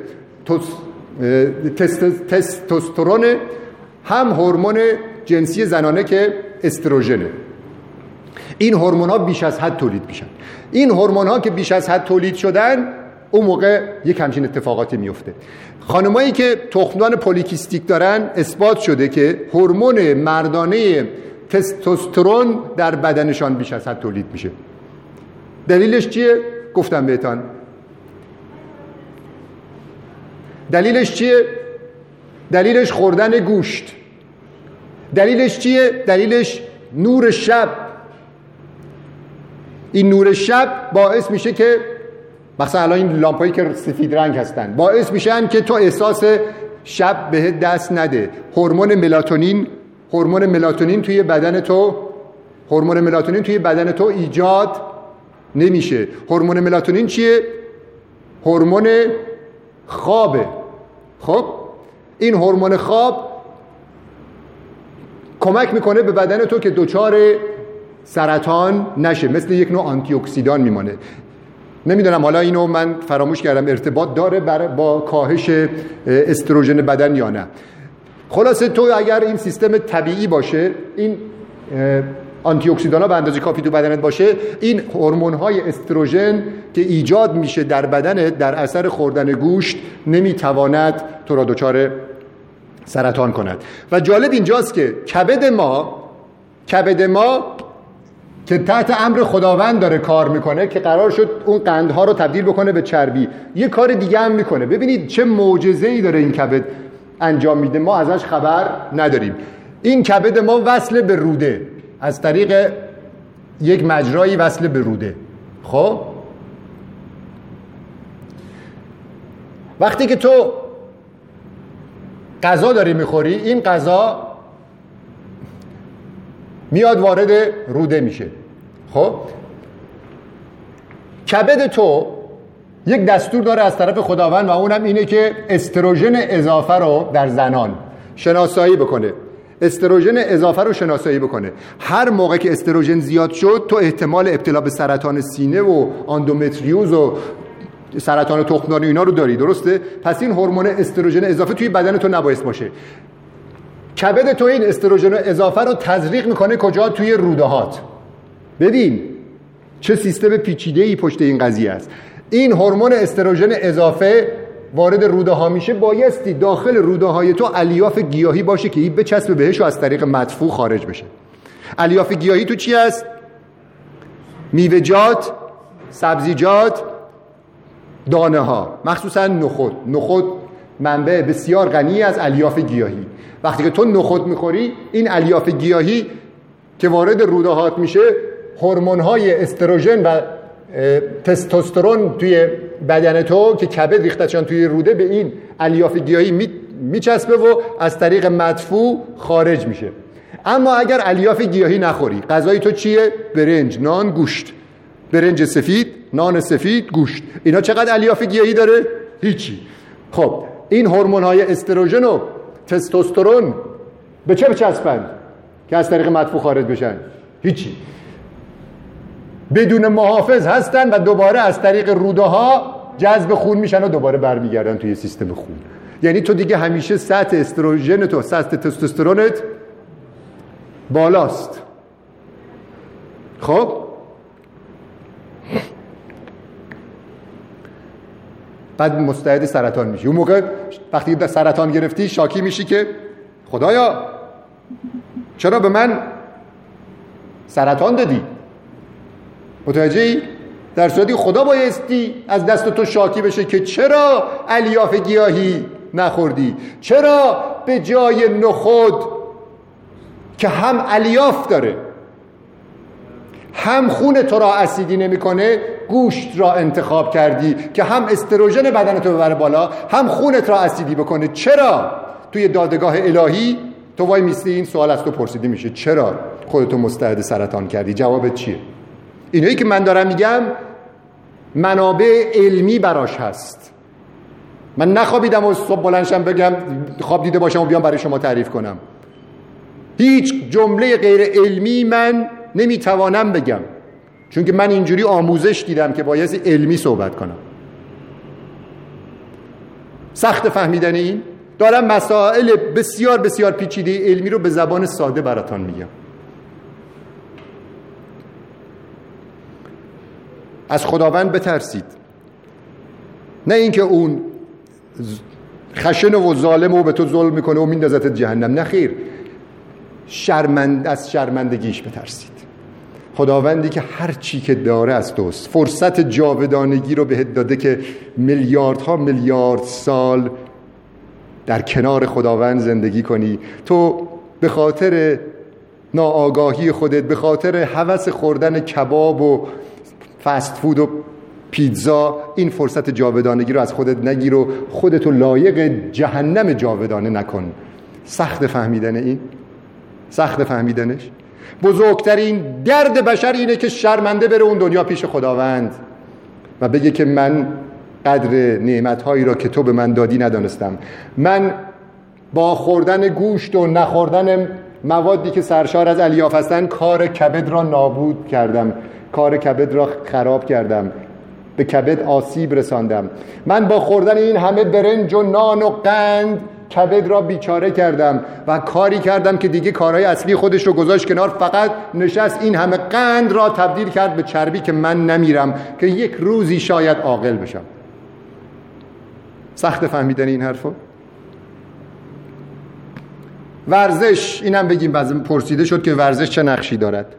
تستوسترون، هم هورمون جنسی زنانه که استروژنه. این هورمون‌ها بیش از حد تولید میشن. این هورمون‌ها که بیش از حد تولید شدن، اون موقع یک همچین اتفاقاتی میفته. خانمایی که تخمدان پولیکیستیک دارن، اثبات شده که هورمون مردانه تستوسترون در بدنشان بیش از حد تولید میشه. دلیلش چیه؟ گفتم بهتان. دلیلش چیه؟ دلیلش خوردن گوشت. دلیلش چیه؟ دلیلش نور شب. این نور شب باعث میشه که مثلا الان این لامپایی که سفید رنگ هستن باعث میشن که تو احساس شب بهت دست نده. هورمون ملاتونین هورمون ملاتونین توی بدن تو هورمون ملاتونین توی بدن تو ایجاد نمیشه. هورمون ملاتونین چیه؟ هورمون خوابه. خب این هورمون خواب کمک میکنه به بدن تو که دچار سرطان نشه، مثل یک نوع آنتی اکسیدان میمونه. نمیدونم حالا اینو من فراموش کردم ارتباط داره با کاهش استروژن بدن یا نه. خلاصه تو اگر این سیستم طبیعی باشه، این آنتی اکسیدان ها به اندازه کافی تو بدنت باشه، این هورمون های استروژن که ایجاد میشه در بدنت در اثر خوردن گوشت نمیتواند تو را دچار سرطان کند. و جالب اینجاست که کبد ما کبد ما که تحت امر خداوند داره کار میکنه، که قرار شد اون قندها رو تبدیل بکنه به چربی، یه کار دیگه هم میکنه. ببینید چه معجزه‌ای داره این کبد انجام میده، ما ازش خبر نداریم. این کبد ما وصل به روده، از طریق یک مجرایی وصل به روده. خب وقتی که تو غذا داری میخوری، این غذا میاد وارد روده میشه. خب کبد تو یک دستور داره از طرف خداوند و اونم اینه که استروژن اضافه رو در زنان شناسایی بکنه. استروژن اضافه رو شناسایی بکنه. هر موقع که استروژن زیاد شد، تو احتمال ابتلا به سرطان سینه و اندومتریوز و سرطان تخمدانی اینا رو داری، درسته؟ پس این هورمون استروژن اضافه توی بدن تو نباید باشه. کبد تو این استروژن اضافه رو تزریق میکنه کجا؟ توی رودهات. ببین چه سیستم پیچیده‌ای پشت این قضیه است. این هورمون استروژن اضافه وارد روده ها میشه، بایستی داخل روده های تو الیاف گیاهی باشه که این بچسبه بهش و از طریق مدفوع خارج بشه. الیاف گیاهی تو چی هست؟ میوه‌جات، سبزیجات، دانه ها، مخصوصا نخود. نخود منبع بسیار غنی از الیاف گیاهی. وقتی که تو نخود میخوری، این الیاف گیاهی که وارد روده هات میشه، هورمون های استروژن و تستوسترون توی بدن تو که کبد ریخته‌شان توی روده به این الیاف گیاهی میچسبه و از طریق مدفوع خارج میشه. اما اگر الیاف گیاهی نخوری، غذای تو چیه؟ برنج، نان، گوشت. برنج سفید، نان سفید، گوشت. اینا چقدر الیاف گیاهی داره؟ هیچی. خب این هورمون‌های استروژن و تستوسترون به چه بچسبند که از طریق مدفوع خارج بشن؟ هیچی. بدون محافظ هستن و دوباره از طریق روده ها جذب خون میشن و دوباره برمیگردن توی سیستم خون. یعنی تو دیگه همیشه سطح استروژنت و سطح تستوسترونت بالاست. خب بعد مستعد سرطان میشی. اون موقع وقتی سرطان گرفتی شاکی میشی که خدایا چرا به من سرطان دادی؟ متوجهی؟ در صورتی خدا بایستی از دست تو شاکی بشه که چرا الیاف گیاهی نخوردی؟ چرا به جای نخود که هم الیاف داره هم خون تو را اسیدی نمیکنه گوشت را انتخاب کردی که هم استروژن بدن تو ببره بالا هم خونت را اسیدی بکنه؟ چرا توی دادگاه الهی تو وای میستی این سوال از تو پرسیده میشه چرا خودتو مستعد سرطان کردی؟ جوابت چیه؟ اینایی که من دارم میگم منابع علمی براش هست. من نخوابیدم و صبح بلندشم بگم خواب دیده باشم و بیام برای شما تعریف کنم. هیچ جمله غیر علمی من نمیتوانم بگم، چون که من اینجوری آموزش دیدم که بایستی علمی صحبت کنم. سخت فهمیدن این؟ دارم مسائل بسیار بسیار پیچیده علمی رو به زبان ساده براتون میگم. از خداوند بترسید، نه اینکه اون خشن و ظالم و به تو ظلم میکنه و میندازتت جهنم، نه خیر، شرمند از شرمندگیش بترسید. خداوندی که هر چی که داره از توست، فرصت جاودانگی رو بهت داده که میلیاردها میلیارد سال در کنار خداوند زندگی کنی، تو به خاطر ناآگاهی خودت، به خاطر هوس خوردن کباب و فست فود و پیتزا این فرصت جاودانگی رو از خودت نگیر و خودتو لایق جهنم جاودانه نکن. سخت فهمیدن این؟ سخت فهمیدنش؟ بزرگترین درد بشر اینه که شرمنده بره اون دنیا پیش خداوند و بگه که من قدر نعمت‌هایی را که تو به من دادی ندانستم، من با خوردن گوشت و نخوردن موادی که سرشار از الیاف هستن کار کبد را نابود کردم، کار کبد را خراب کردم، به کبد آسیب رساندم، من با خوردن این همه برنج و نان و قند کبد را بیچاره کردم و کاری کردم که دیگه کارهای اصلی خودش رو گذاشت کنار، فقط نشست این همه قند را تبدیل کرد به چربی که من نمیرم که یک روزی شاید عاقل بشم. سخت فهمیدن این حرفو؟ ورزش، اینم بگیم بعضی پرسیده شد که ورزش چه نقشی دارد.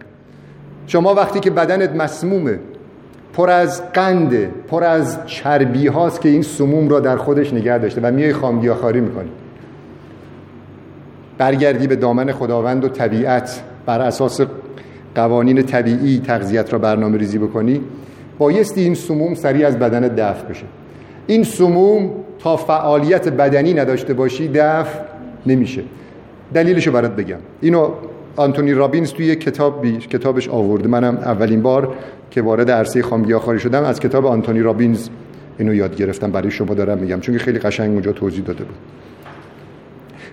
شما وقتی که بدنت مسمومه، پر از قنده، پر از چربی هاست که این سموم را در خودش نگه داشته و میای خامگیاهخواری میکنی. برگردی به دامن خداوند و طبیعت، بر اساس قوانین طبیعی تغذیت را برنامه ریزی بکنی، بایستی این سموم سریع از بدنت دفع بشه. این سموم تا فعالیت بدنی نداشته باشی دفع نمیشه. دلیلشو برات بگم، اینو آنتونی رابینز توی یک کتاب بی... کتابش آورده. منم اولین بار که وارد عرصه خامگیاهخواری شدم از کتاب آنتونی رابینز اینو یاد گرفتم، برای شما دارم میگم چون خیلی قشنگ اونجا توضیح داده بود.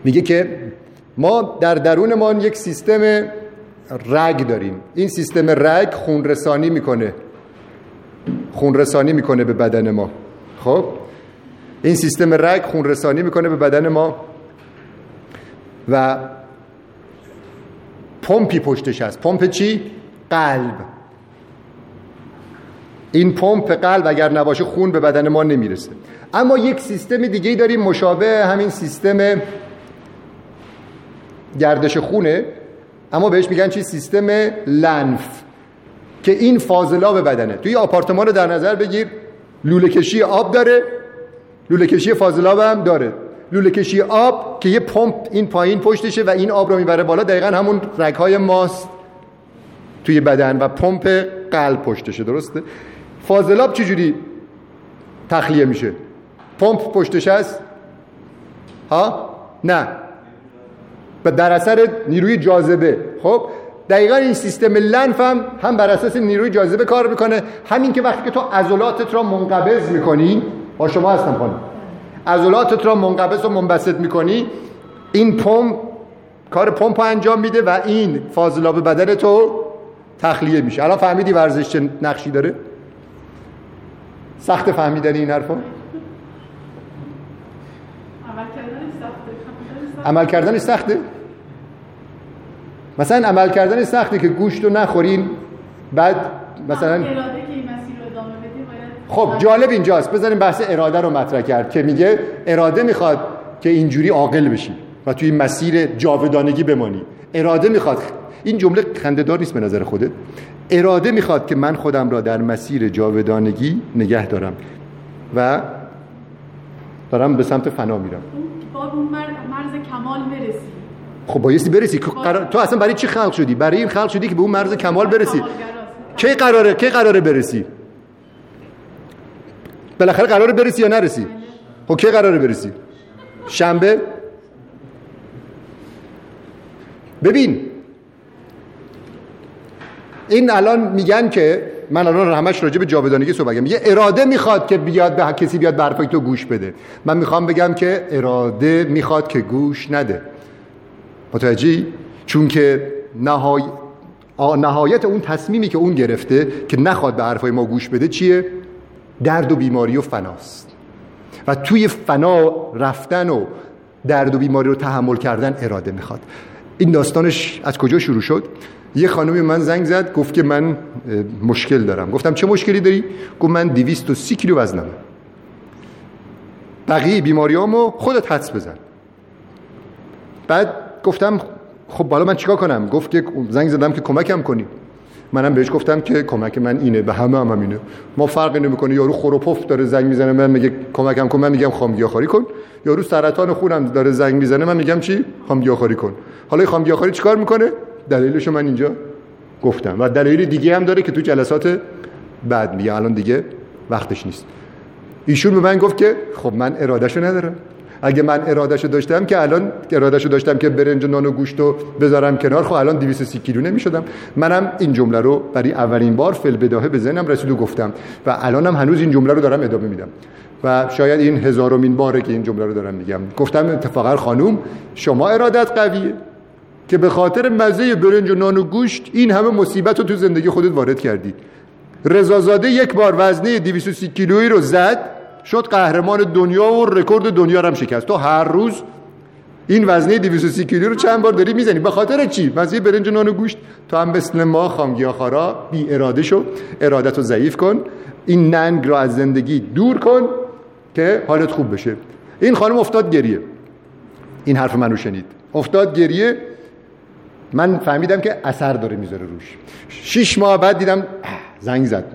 میگه که ما در درونمان یک سیستم رگ داریم. این سیستم رگ خونرسانی میکنه خونرسانی میکنه به بدن ما. خب این سیستم رگ خونرسانی میکنه به بدن ما و پمپی پشتش هست. پمپ چی؟ قلب. این پمپ قلب اگر نباشه خون به بدن ما نمیرسه. اما یک سیستم دیگه‌ای داریم مشابه همین سیستم گردش خونه، اما بهش میگن چی؟ سیستم لنف، که این فاضلاب بدنه. توی آپارتمان رو در نظر بگیر، لوله کشی آب داره، لوله کشی فاضلاب هم داره. لوله کشی آب که یه پمپ این پایین پشتشه و این آب رو میبره بالا، دقیقا همون رگ‌های ماست توی بدن و پمپ قلب پشتشه، درسته؟ فاضلاب چجوری تخلیه میشه؟ پمپ پشتش هست؟ ها؟ نه، و در اثر نیروی جاذبه. خب دقیقا این سیستم لنف هم هم بر اساس نیروی جاذبه کار میکنه. همین که وقتی که تو عضلاتت را منقبض میکنی، با شما هستم خانم، عضلاتت را منقبض و منبسط میکنی، این پمپ کار پمپ رو انجام میده و این فاضلاب بدن تو تخلیه میشه. الان فهمیدی ورزش چه نقشی داره؟ سخت فهمیدن این حرفا؟ عمل کردن سخته. مثلا عمل کردن سخته که گوشت رو نخورین، بعد مثلا خب جالب اینجاست، بذاریم بحث اراده رو مطرح کرد که میگه اراده میخواد که اینجوری عاقل بشی و توی مسیر جاودانگی بمانی. اراده میخواد، این جمله خنده‌دار نیست به نظر خودت؟ اراده میخواد که من خودم را در مسیر جاودانگی نگه دارم و دارم به سمت فنا میرم. باید اون مرز کمال برسی. خب بایستی برسی. باید. تو اصلا برای چی خلق شدی؟ برای این خلق شدی که به اون مرز کمال برسی. کی قراره کی قراره برسی؟ بالاخره قراره برسی یا نرسی؟ خب کی قراره برسی؟ شنبه. ببین این الان میگن که من الان همش راجع به جاودانگی صحبت میگم، یه اراده میخواد که بیاد به کسی بیاد برفای تو گوش بده. من میخوام بگم که اراده میخواد که گوش نده. متوجهی؟ چون که نهای... نهایت اون تصمیمی که اون گرفته که نخواد به حرفای ما گوش بده چیه؟ درد و بیماری و فناست. و توی فنا رفتن و درد و بیماری رو تحمل کردن اراده میخواد. این داستانش از کجا شروع شد؟ یه خانومی من زنگ زد، گفت که من مشکل دارم. گفتم چه مشکلی داری؟ گفت من دویست و سی کیلو وزنم. بقیه بیماریامو خودت حدس بزن. بعد گفتم خب بالا من چیکار کنم؟ گفت که زنگ زدم که کمکم کنی. منم بهش گفتم که کمک من اینه، به همه هم همینه. ما فرقی نمی‌کنه، یارو خروپف داره زنگ میزنه من میگه کمکم کن، من میگم خامگیاهخواری کن. یارو سرطان خونم داره زنگ میزنه من میگم چی؟ خامگیاهخواری کن. حالا خامگیاهخواری چیکار می‌کنه؟ دلیلشو من اینجا گفتم و دلیل دیگه هم داره که تو جلسات بعد میگه، الان دیگه وقتش نیست. ایشون به من گفت که خب من ارادهشو ندارم. اگه من ارادهشو داشتم که الان ارادهشو داشتم که برنج و نان و گوشتو بذارم کنار، خب الان دویست و سی کیلو نمیشدم. منم این جمله رو برای اولین بار فل بداهه به ذهنم رسید و گفتم و الانم هنوز این جمله رو دارم ادامه میدم و شاید این هزارمین باره که این جمله رو دارم میگم. گفتم اتفاقا خانم شما ارادت قویه که به خاطر مزه برنج و نان و گوشت این همه مصیبت رو تو زندگی خودت وارد کردی. رضازاده یک بار وزنه دویست و سی کیلویی رو زد، شد قهرمان دنیا و رکورد دنیا رو هم شکست. تو هر روز این وزنه دویست و سی کیلویی رو چند بار داری میزنی. به خاطر چی؟ مزه برنج و نان و گوشت. تو هم مثل ما خامگیاهخوارا بی اراده شو، ارادت رو ضعیف کن، این ننگ رو از زندگی دور کن که حالت خوب بشه. این خانم افتاد گریه. این حرف منو شنید، افتاد گریه. من فهمیدم که اثر داره میذاره روش. شش ماه بعد دیدم زنگ زد،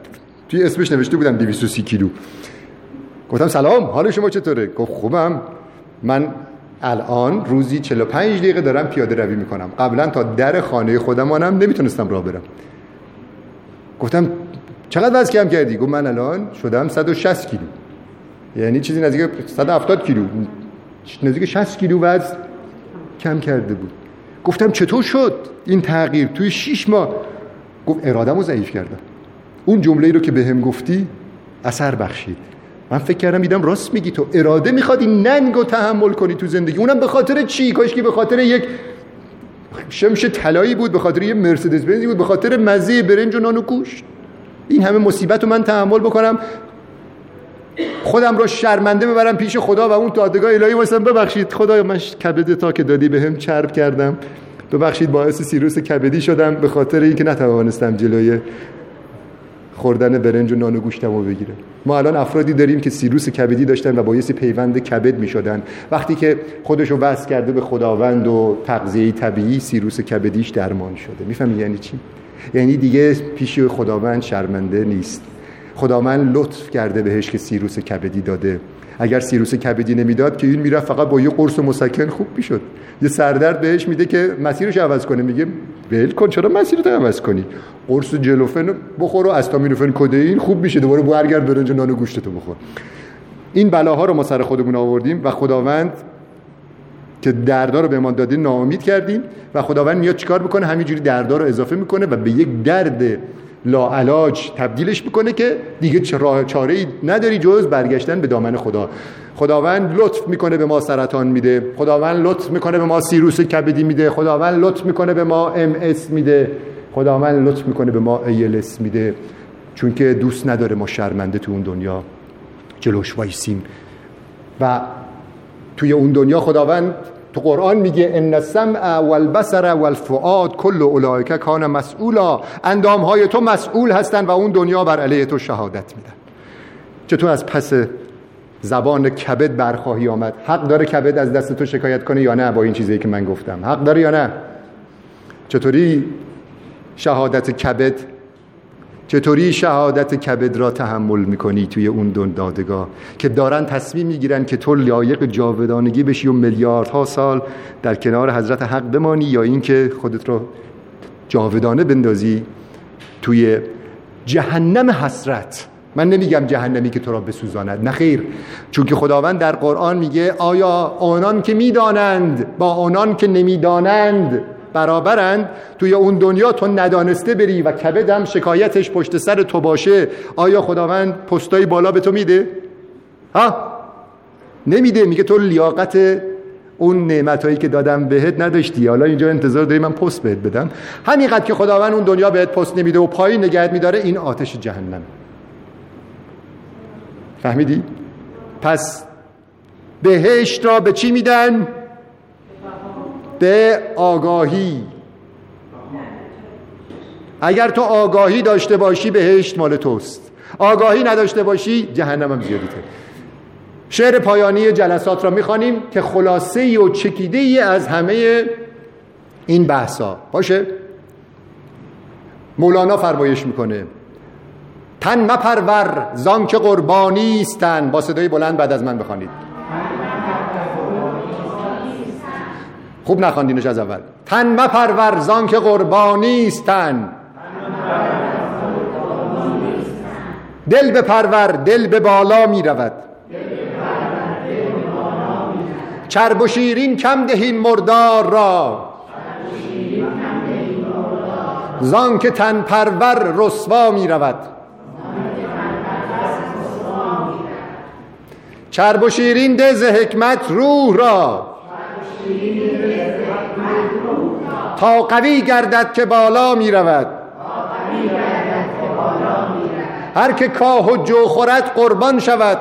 توی اسمش نوشته بودم دویست و سی کیلو. گفتم سلام، حال شما چطوره؟ گفت خوبم، من الان روزی چهل و پنج دقیقه دارم پیاده روی میکنم. قبلا تا در خانه خودمانم نمیتونستم راه برم. گفتم چقدر وزن کم کردی؟ گفت من الان شدم صد و شصت کیلو، یعنی چیزی نزدیک صد و هفتاد کیلو، نزدیک شصت کیلو وزن کم کرده بود. گفتم چطور شد این تغییر توی شش ماه؟ گفت اراده‌مو ضعیف کردم. اون جمله‌ای رو که بهم گفتی اثر بخشید. من فکر کردم دیدم راست میگی، تو اراده میخواد این ننگو تحمل کنی تو زندگی. اونم به خاطر چی؟ کاش که به خاطر یک شمش طلایی بود، به خاطر یک مرسدس بنز بود، به خاطر مزه برنج و نان و گوشت این همه مصیبت رو من تحمل بکنم، خودم رو شرمنده ببرم پیش خدا و اون دادگاه الهی واسم ببخشید خدایا من کبد تا که دادی بهم چرب کردم، ببخشید باعث سیروس کبدی شدم به خاطر اینکه نتوانستم جلوی خوردن برنج و نان و گوشتمو بگیرم. ما الان افرادی داریم که سیروس کبدی داشتن و باعث پیوند کبد میشدن. وقتی که خودشو وصل کرده به خداوند و تغذیه طبیعی، سیروس کبدیش درمان شده. میفهمی یعنی چی؟ یعنی دیگه پیش خداوند شرمنده نیست. خداوند لطف کرده بهش که سیروس کبدی داده. اگر سیروس کبدی نمیداد که این میره فقط با یه قرص مسکن خوب میشد. یه سردرد بهش میده که مسیرش عوض کنه، میگه ول کن، چرا مسیرت عوض کنی؟ قرص جلوفن بخور و استامینوفن کدئین خوب میشه، دوباره برگرد برنج نان و گوشتتو بخور. این بلاها رو ما سر خودمون آوردیم و خداوند که دردا رو به ما داده ناامید کردیم و خداوند میاد چیکار میکنه؟ همینجوری دردا رو اضافه میکنه و به یک درد لاعلاج تبدیلش میکنه که دیگه چاره‌ای نداری جز برگشتن به دامن خدا. خداوند لطف میکنه به ما سرطان میده، خداوند لطف میکنه به ما سیروس کبدی میده، خداوند لطف میکنه به ما ام اس میده، خداوند لطف میکنه به ما ای اس میده، چون که دوست نداره ما شرمنده تو اون دنیا جلوش وایسیم. و توی اون دنیا خداوند تو قرآن میگه ان السمع والبصر والفؤاد كل اولئک کان مسئولا، اندامهای تو مسئول هستن و اون دنیا بر علیه تو شهادت میدن. چطور از پس زبان کبد برخواهی آمد؟ حق داره کبد از دست تو شکایت کنه یا نه؟ با این چیزی که من گفتم حق داره یا نه؟ چطوری شهادت کبد چطوری شهادت کبد را تحمل میکنی توی اون دندادگاه که دارن تصمیم میگیرن که تو لایق جاودانگی بشی و میلیاردها سال در کنار حضرت حق بمانی، یا اینکه خودت را جاودانه بندازی توی جهنم حسرت. من نمیگم جهنمی که تو را بسوزاند، نه خیر، چون که خداوند در قرآن میگه آیا آنان که میدانند با آنان که نمیدانند برابرند؟ توی اون دنیا تو ندانسته بری و کبدم شکایتش پشت سر تو باشه، آیا خداوند پستای بالا به تو میده؟ ها، نمیده. میگه تو لیاقت اون نعمتایی که دادم بهت نداشتی، حالا اینجا انتظار داری من پست بهت بدم؟ همینقدر که خداوند اون دنیا بهت پست نمیده و پایین نگهت میداره، این آتش جهنم. فهمیدی؟ پس بهشت را به چی میدن؟ به آگاهی. اگر تو آگاهی داشته باشی بهشت مال توست، آگاهی نداشته باشی جهنم هم زیادیته. شعر پایانی جلسات را میخوانیم که خلاصه و چکیده‌ای از همه این بحثا باشه. مولانا فرمایش میکنه تن مپرور زان که قربانیستن. با صدای بلند بعد از من بخوانید. خوب نخواندینش از اول. تن مپرور زان که قربانیستن، دل بپرور دل به بالا می رود. چرب و شیرین کم دهین مردار را، زان که تن پرور رسوا می رود. چرب و شیرین ده ز حکمت روح را، تا قوی گردد که بالا می رود. هر که کاه و جو خورد قربان شود،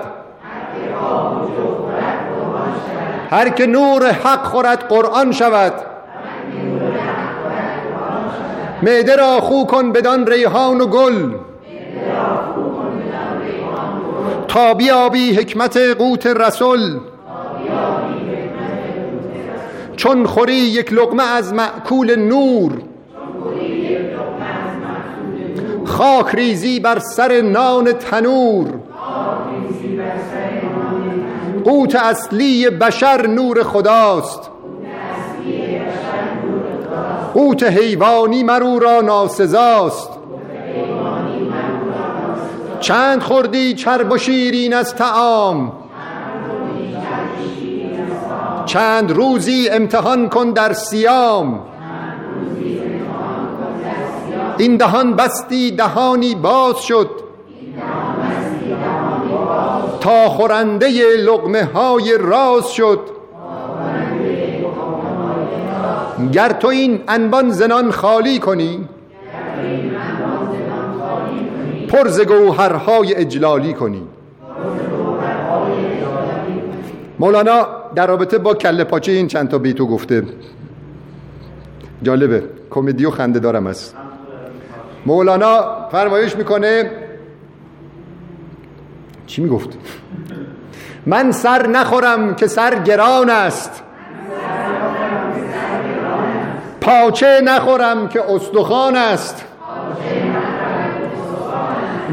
هر که نور حق خورد قرآن شود. معده را خو کن بدان ریحان و گل، تا بیابی حکمت قوت رسول. چون خوری یک لقمه از مأکول نور، خاک ریزی بر سر نان تنور. قوت اصلی بشر نور خداست، قوت حیوانی مرو را ناسزاست. چند خوردی چرب و شیرین از طعام، چند روزی امتحان کن در سیام. این دهان بستی دهانی باز شد، تا خورنده لقمه های راز شد. گر تو این انبان زنان خالی کنی، پر ز گوهرهای اجلالی کنی. مولانا در رابطه با کله پاچه این چند تا بیتو گفته، جالبه، کمدی و خنده دارم است. مولانا فرمایش میکنه، چی میگفت؟ من سر نخورم که سر گران است، پاچه نخورم که استخوان است.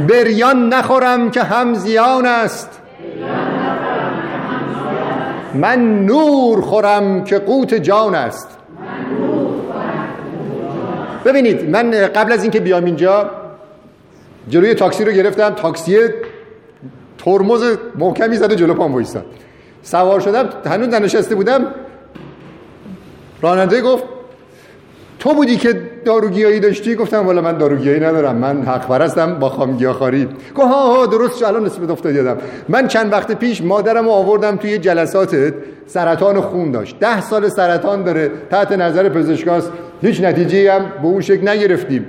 بریان نخورم که هم زیان است، من نور خورم که قوت جان است. ببینید، من قبل از اینکه بیام اینجا جلوی تاکسی رو گرفتم، تاکسی ترمز محکمی زده جلو پام وایساد. سوار شدم، هنوز ننشسته بودم، راننده گفت تو بودی که داروگیایی داشتی؟ گفتم والا من داروگیایی ندارم، من حق پرستم با خامگیاهخواری. گفت ها ها درست شد، الان اسمت افتاد یادم. من چند وقت پیش مادرمو آوردم توی جلساتت، سرطان خون داشت، ده سال سرطان داره، تحت نظر پزشکاست، هیچ نتیجه‌ای هم به اون شکل نگرفتیم.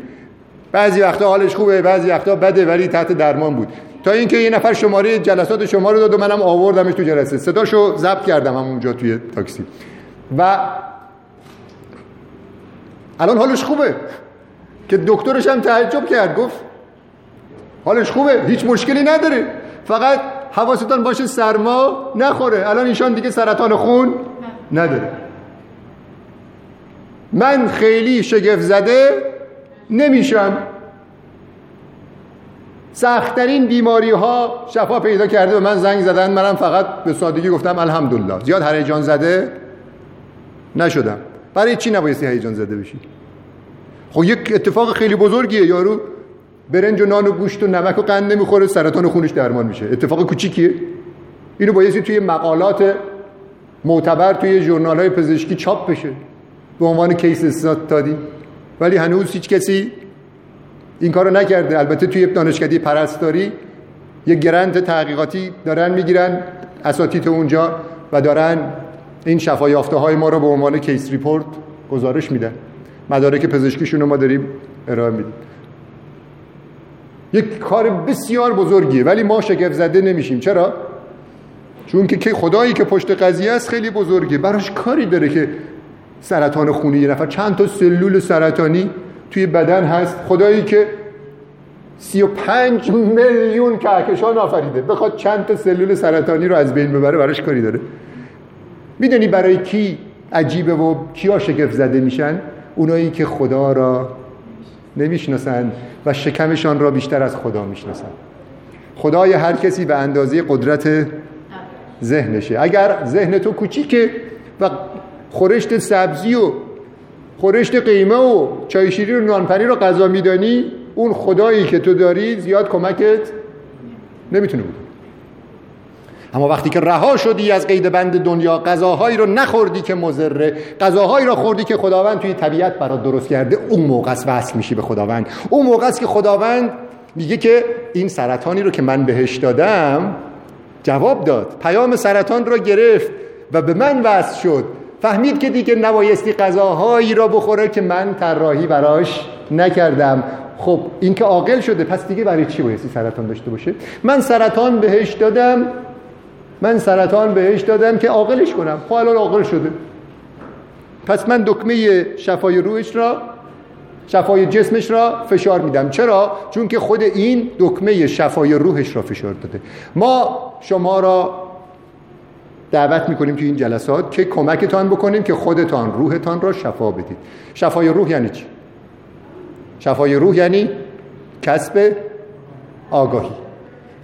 بعضی وقتا حالش خوبه، بعضی وقتا بده، ولی تحت درمان بود. تا اینکه یه نفر شماره جلسات شما رو داد و منم آوردمش تو جلسه، صداشو ضبط کردم همونجا توی تاکسی و الان حالش خوبه که دکترش هم تعجب کرد، گفت حالش خوبه، هیچ مشکلی نداره، فقط حواستان باشه سرما نخوره. الان ایشان دیگه سرطان خون نداره. من خیلی شگفت زده نمیشم، سخت‌ترین بیماری‌ها شفا پیدا کرده. به من زنگ زدن، منم فقط به سادگی گفتم الحمدلله. زیاد هیجان زده نشدم. برای چی نبایستی هیجان زده بشی؟ خب یک اتفاق خیلی بزرگیه، یارو برنج و نان و گوشت و نمک و قند نمیخوره، سرطان خونش درمان میشه. اتفاق کوچیکیه. اینو بایستی توی مقالات معتبر توی ژورنال‌های پزشکی چاپ بشه به عنوان کیس استادی، ولی هنوز هیچ کسی این کارو نکرده. البته توی دانشکده پرستاری یه گرانت تحقیقاتی دارن میگیرن اساتید اونجا و دارن این شفا یافته‌های ما رو به عنوان کیس ریپورت گزارش میدن. مدارک پزشکیشون رو ما داریم ارائه میدیم. یک کار بسیار بزرگیه ولی ما شگفت زده نمیشیم. چرا؟ چون که خدایی که پشت قضیه است خیلی بزرگه. براش کاری داره که سرطان خونی یه نفر چند تا سلول سرطانی توی بدن هست. خدایی که سی و پنج میلیون کهکشان آفریده بخواد چند تا سلول سرطانی رو از بین ببره، براش کاری داره. میدونی برای کی عجیبه و کیا شگفت زده میشن؟ اونایی که خدا را نمیشناسن و شکمشان را بیشتر از خدا میشناسن. خدای هر کسی به اندازه قدرت ذهنشه. اگر ذهن تو کوچیکه و خورشت سبزی و خورشت قیمه و چای شیرین و نانپنی رو غذا میدانی، اون خدایی که تو داری زیاد کمکت نمیتونه بکنه. اما وقتی که رها شدی از قید بند دنیا، غذاهایی رو نخوردی که مضره، غذاهایی رو خوردی که خداوند توی طبیعت برات درست کرده، اون موقع است وصل میشی به خداوند. اون موقع است که خداوند میگه که این سرطانی رو که من بهش دادم جواب داد، پیام سرطان رو گرفت و به من وصل شد. فهمید که دیگه نبایستی غذاهایی را بخوره که من طراحی براش نکردم. خب این که عاقل شده، پس دیگه برای چی بایستی سرطان داشته باشه؟ من سرطان بهش دادم من سرطان بهش دادم که عاقلش کنم. خب الان عاقل شده، پس من دکمه شفای روحش را، شفای جسمش را فشار میدم. چرا؟ چون که خود این دکمه شفای روحش را فشار داده. ما شما را دعوت میکنیم توی این جلسات که کمکتان بکنیم که خودتان روحتان را شفا بدید. شفای روح یعنی چی؟ شفای روح یعنی کسب آگاهی.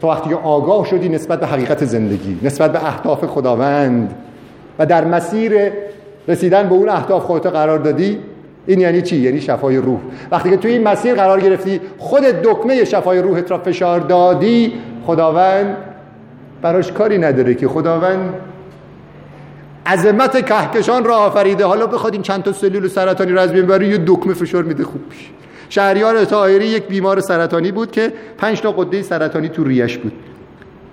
تو وقتی آگاه شدی نسبت به حقیقت زندگی، نسبت به اهداف خداوند و در مسیر رسیدن به اون اهداف خودت قرار دادی، این یعنی چی؟ یعنی شفای روح. وقتی که توی این مسیر قرار گرفتی، خودت دکمه شفای روحت را فشار دادی، خداوند براش کاری نداره که خداوند عظمت کهکشان را آفریده. حالا بخواد این چند تا سلول سرطانی را از بین ببره، یه دکمه فشار میده خوب میشه. شهریار طاهری یک بیمار سرطانی بود که پنج تا غده سرطانی تو ریش بود.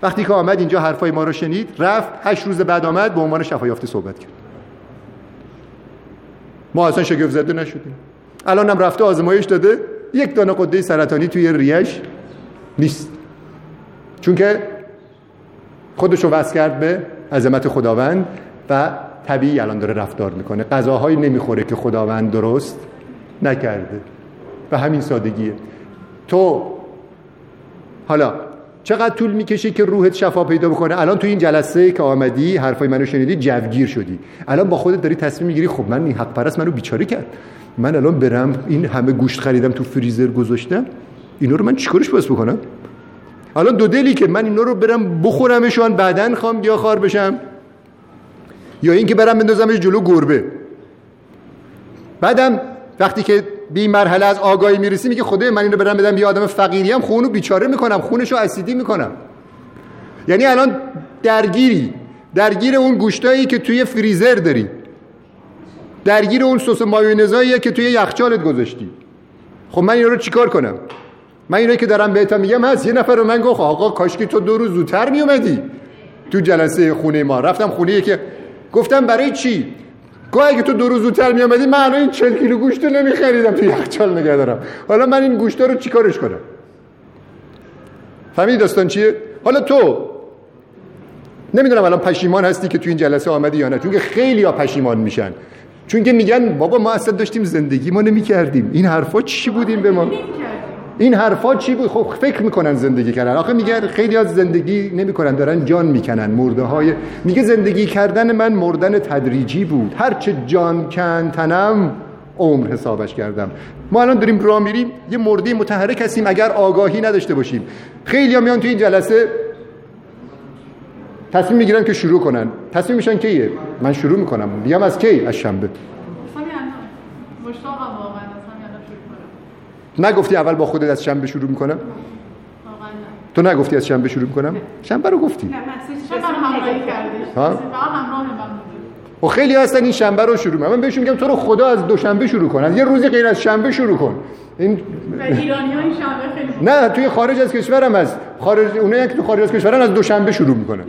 وقتی که آمد اینجا حرفای ما رو شنید، رفت هشت روز بعد آمد به عنوان شفایافته صحبت کرد. ما اصلا شگفت زده نشدیم. الانم رفته آزمایش داده، یک دانه غده سرطانی توی ریش نیست، چون که خودش رو وصل کرد به عظمت خداوند و طبیعی الان داره رفتار میکنه. غذاهایی نمیخوره که خداوند درست نکرده. و همین سادگیه. تو حالا چقدر طول میکشه که روحت شفا پیدا بکنه؟ الان تو این جلسه که آمدی حرفای منو شنیدی، جوگیر شدی، الان با خودت داری تصمیم میگیری خب من این حق پرست منو بیچاره کرد، من الان برم این همه گوشت خریدم تو فریزر گذاشتم، اینا رو من چیکارش باز بکنم؟ الان دو دلی که من اینا رو برم بخورمشون بعدن خامگیاهخوار بشم، یا اینکه برم بندازمش جلو گربه. بعدم وقتی که به این مرحله از آگاهی میرسی میگه خدای من اینو برم بدم یه آدم فقیریم، خونو بیچاره میکنم، خونشو اسیدی میکنم. یعنی الان درگیری درگیر اون گوشتایی که توی فریزر داری، درگیر اون سس مایونزایی که توی یخچالت گذاشتی. خب من اینا رو چیکار کنم؟ من اینایی که دارم بهت میگم هست. یه نفر رو من گفت آقا کاشکی تو دو روز زودتر میومدی تو جلسه خونه ما. رفتم خونه که گفتم برای چی؟ گوه اگه تو دو روز زودتر میامدی من این چهل کیلو گوشت رو نمیخریدم توی یخچال نگه دارم. حالا من این گوشت رو چی کارش کنم؟ فهمیدی داستان چیه؟ حالا تو نمیدونم الان پشیمان هستی که توی این جلسه آمدی یا نه، چون که خیلی ها پشیمان میشن، چون که میگن بابا ما اصلا داشتیم زندگی ما نمیکردیم. این حرفا چی بودیم به ما؟ این حرفا چی بود؟ خب فکر میکنن زندگی کردن. آخه میگن خیلی از زندگی نمیکنن، دارن جان میکنن. مرده های میگه زندگی کردن من مردن تدریجی بود، هرچه جان کن تنم عمر حسابش کردم. ما الان داریم راه میریم، یه مرده متحرک هستیم اگر آگاهی نداشته باشیم. خیلی‌ها میان تو این جلسه تصمیم میگیرن که شروع کنن. تصمیم میشن کیه؟ من شروع میکنم. میگم از کی؟ از شنبه. مشتاقم واقعا شروع کنم. نگفتی اول با خودت از شنبه شروع میکنم؟ تو نگفتی از شنبه شروع میکنم؟ شنبه رو گفتی. نه، مسیج شما همراهی کردی. ها؟ همراه من. و خیلی هستن این شنبه رو شروع می‌کنن. من بهشون میگم تو رو خدا از دوشنبه شروع کن. از یه روزی غیر از شنبه شروع کن. این ایرانی‌ها این شنبه خیلی بود. نه، توی خارج از کشورم از خارج اونایی که تو خارج از کشورن از دوشنبه شروع می‌کنن.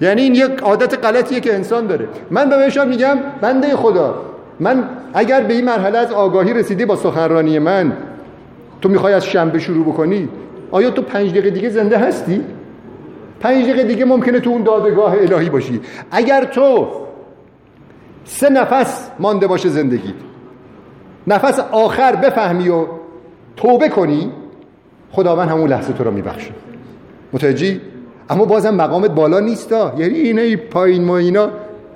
یعنی این یک عادت غلطیه که انسان داره. من به بهشون میگم بنده خدا، من اگر به این مرحله از آگاهی رسیدی با سخنرانی من، تو می‌خوای از شنبه شروع بکنی؟ آیا تو پنج دقیقه دیگه زنده هستی؟ پنج دقیقه دیگه ممکنه تو اون دادگاه الهی باشی. اگر تو سه نفس مانده باشه زندگیت، نفس آخر بفهمی و توبه کنی، خداوند همون لحظه تو رو میبخشه. متوجهی؟ اما بازم مقامت بالا نیستا. یعنی اینا ای پایین، ما اینا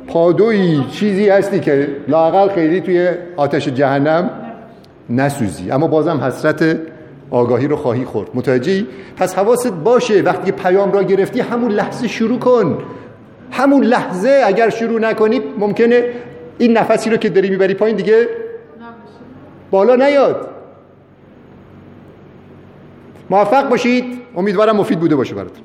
پادویی، چیزی هستی که لااقل خیلی توی آتش جهنم نسوزی، اما بازم حسرت آگاهی رو خواهی خورد. متوجهی؟ پس حواست باشه وقتی پیام را گرفتی همون لحظه شروع کن. همون لحظه اگر شروع نکنی ممکنه این نفسی رو که داری میبری پایین دیگه بالا نیاد. موفق باشید. امیدوارم مفید بوده باشه براتون.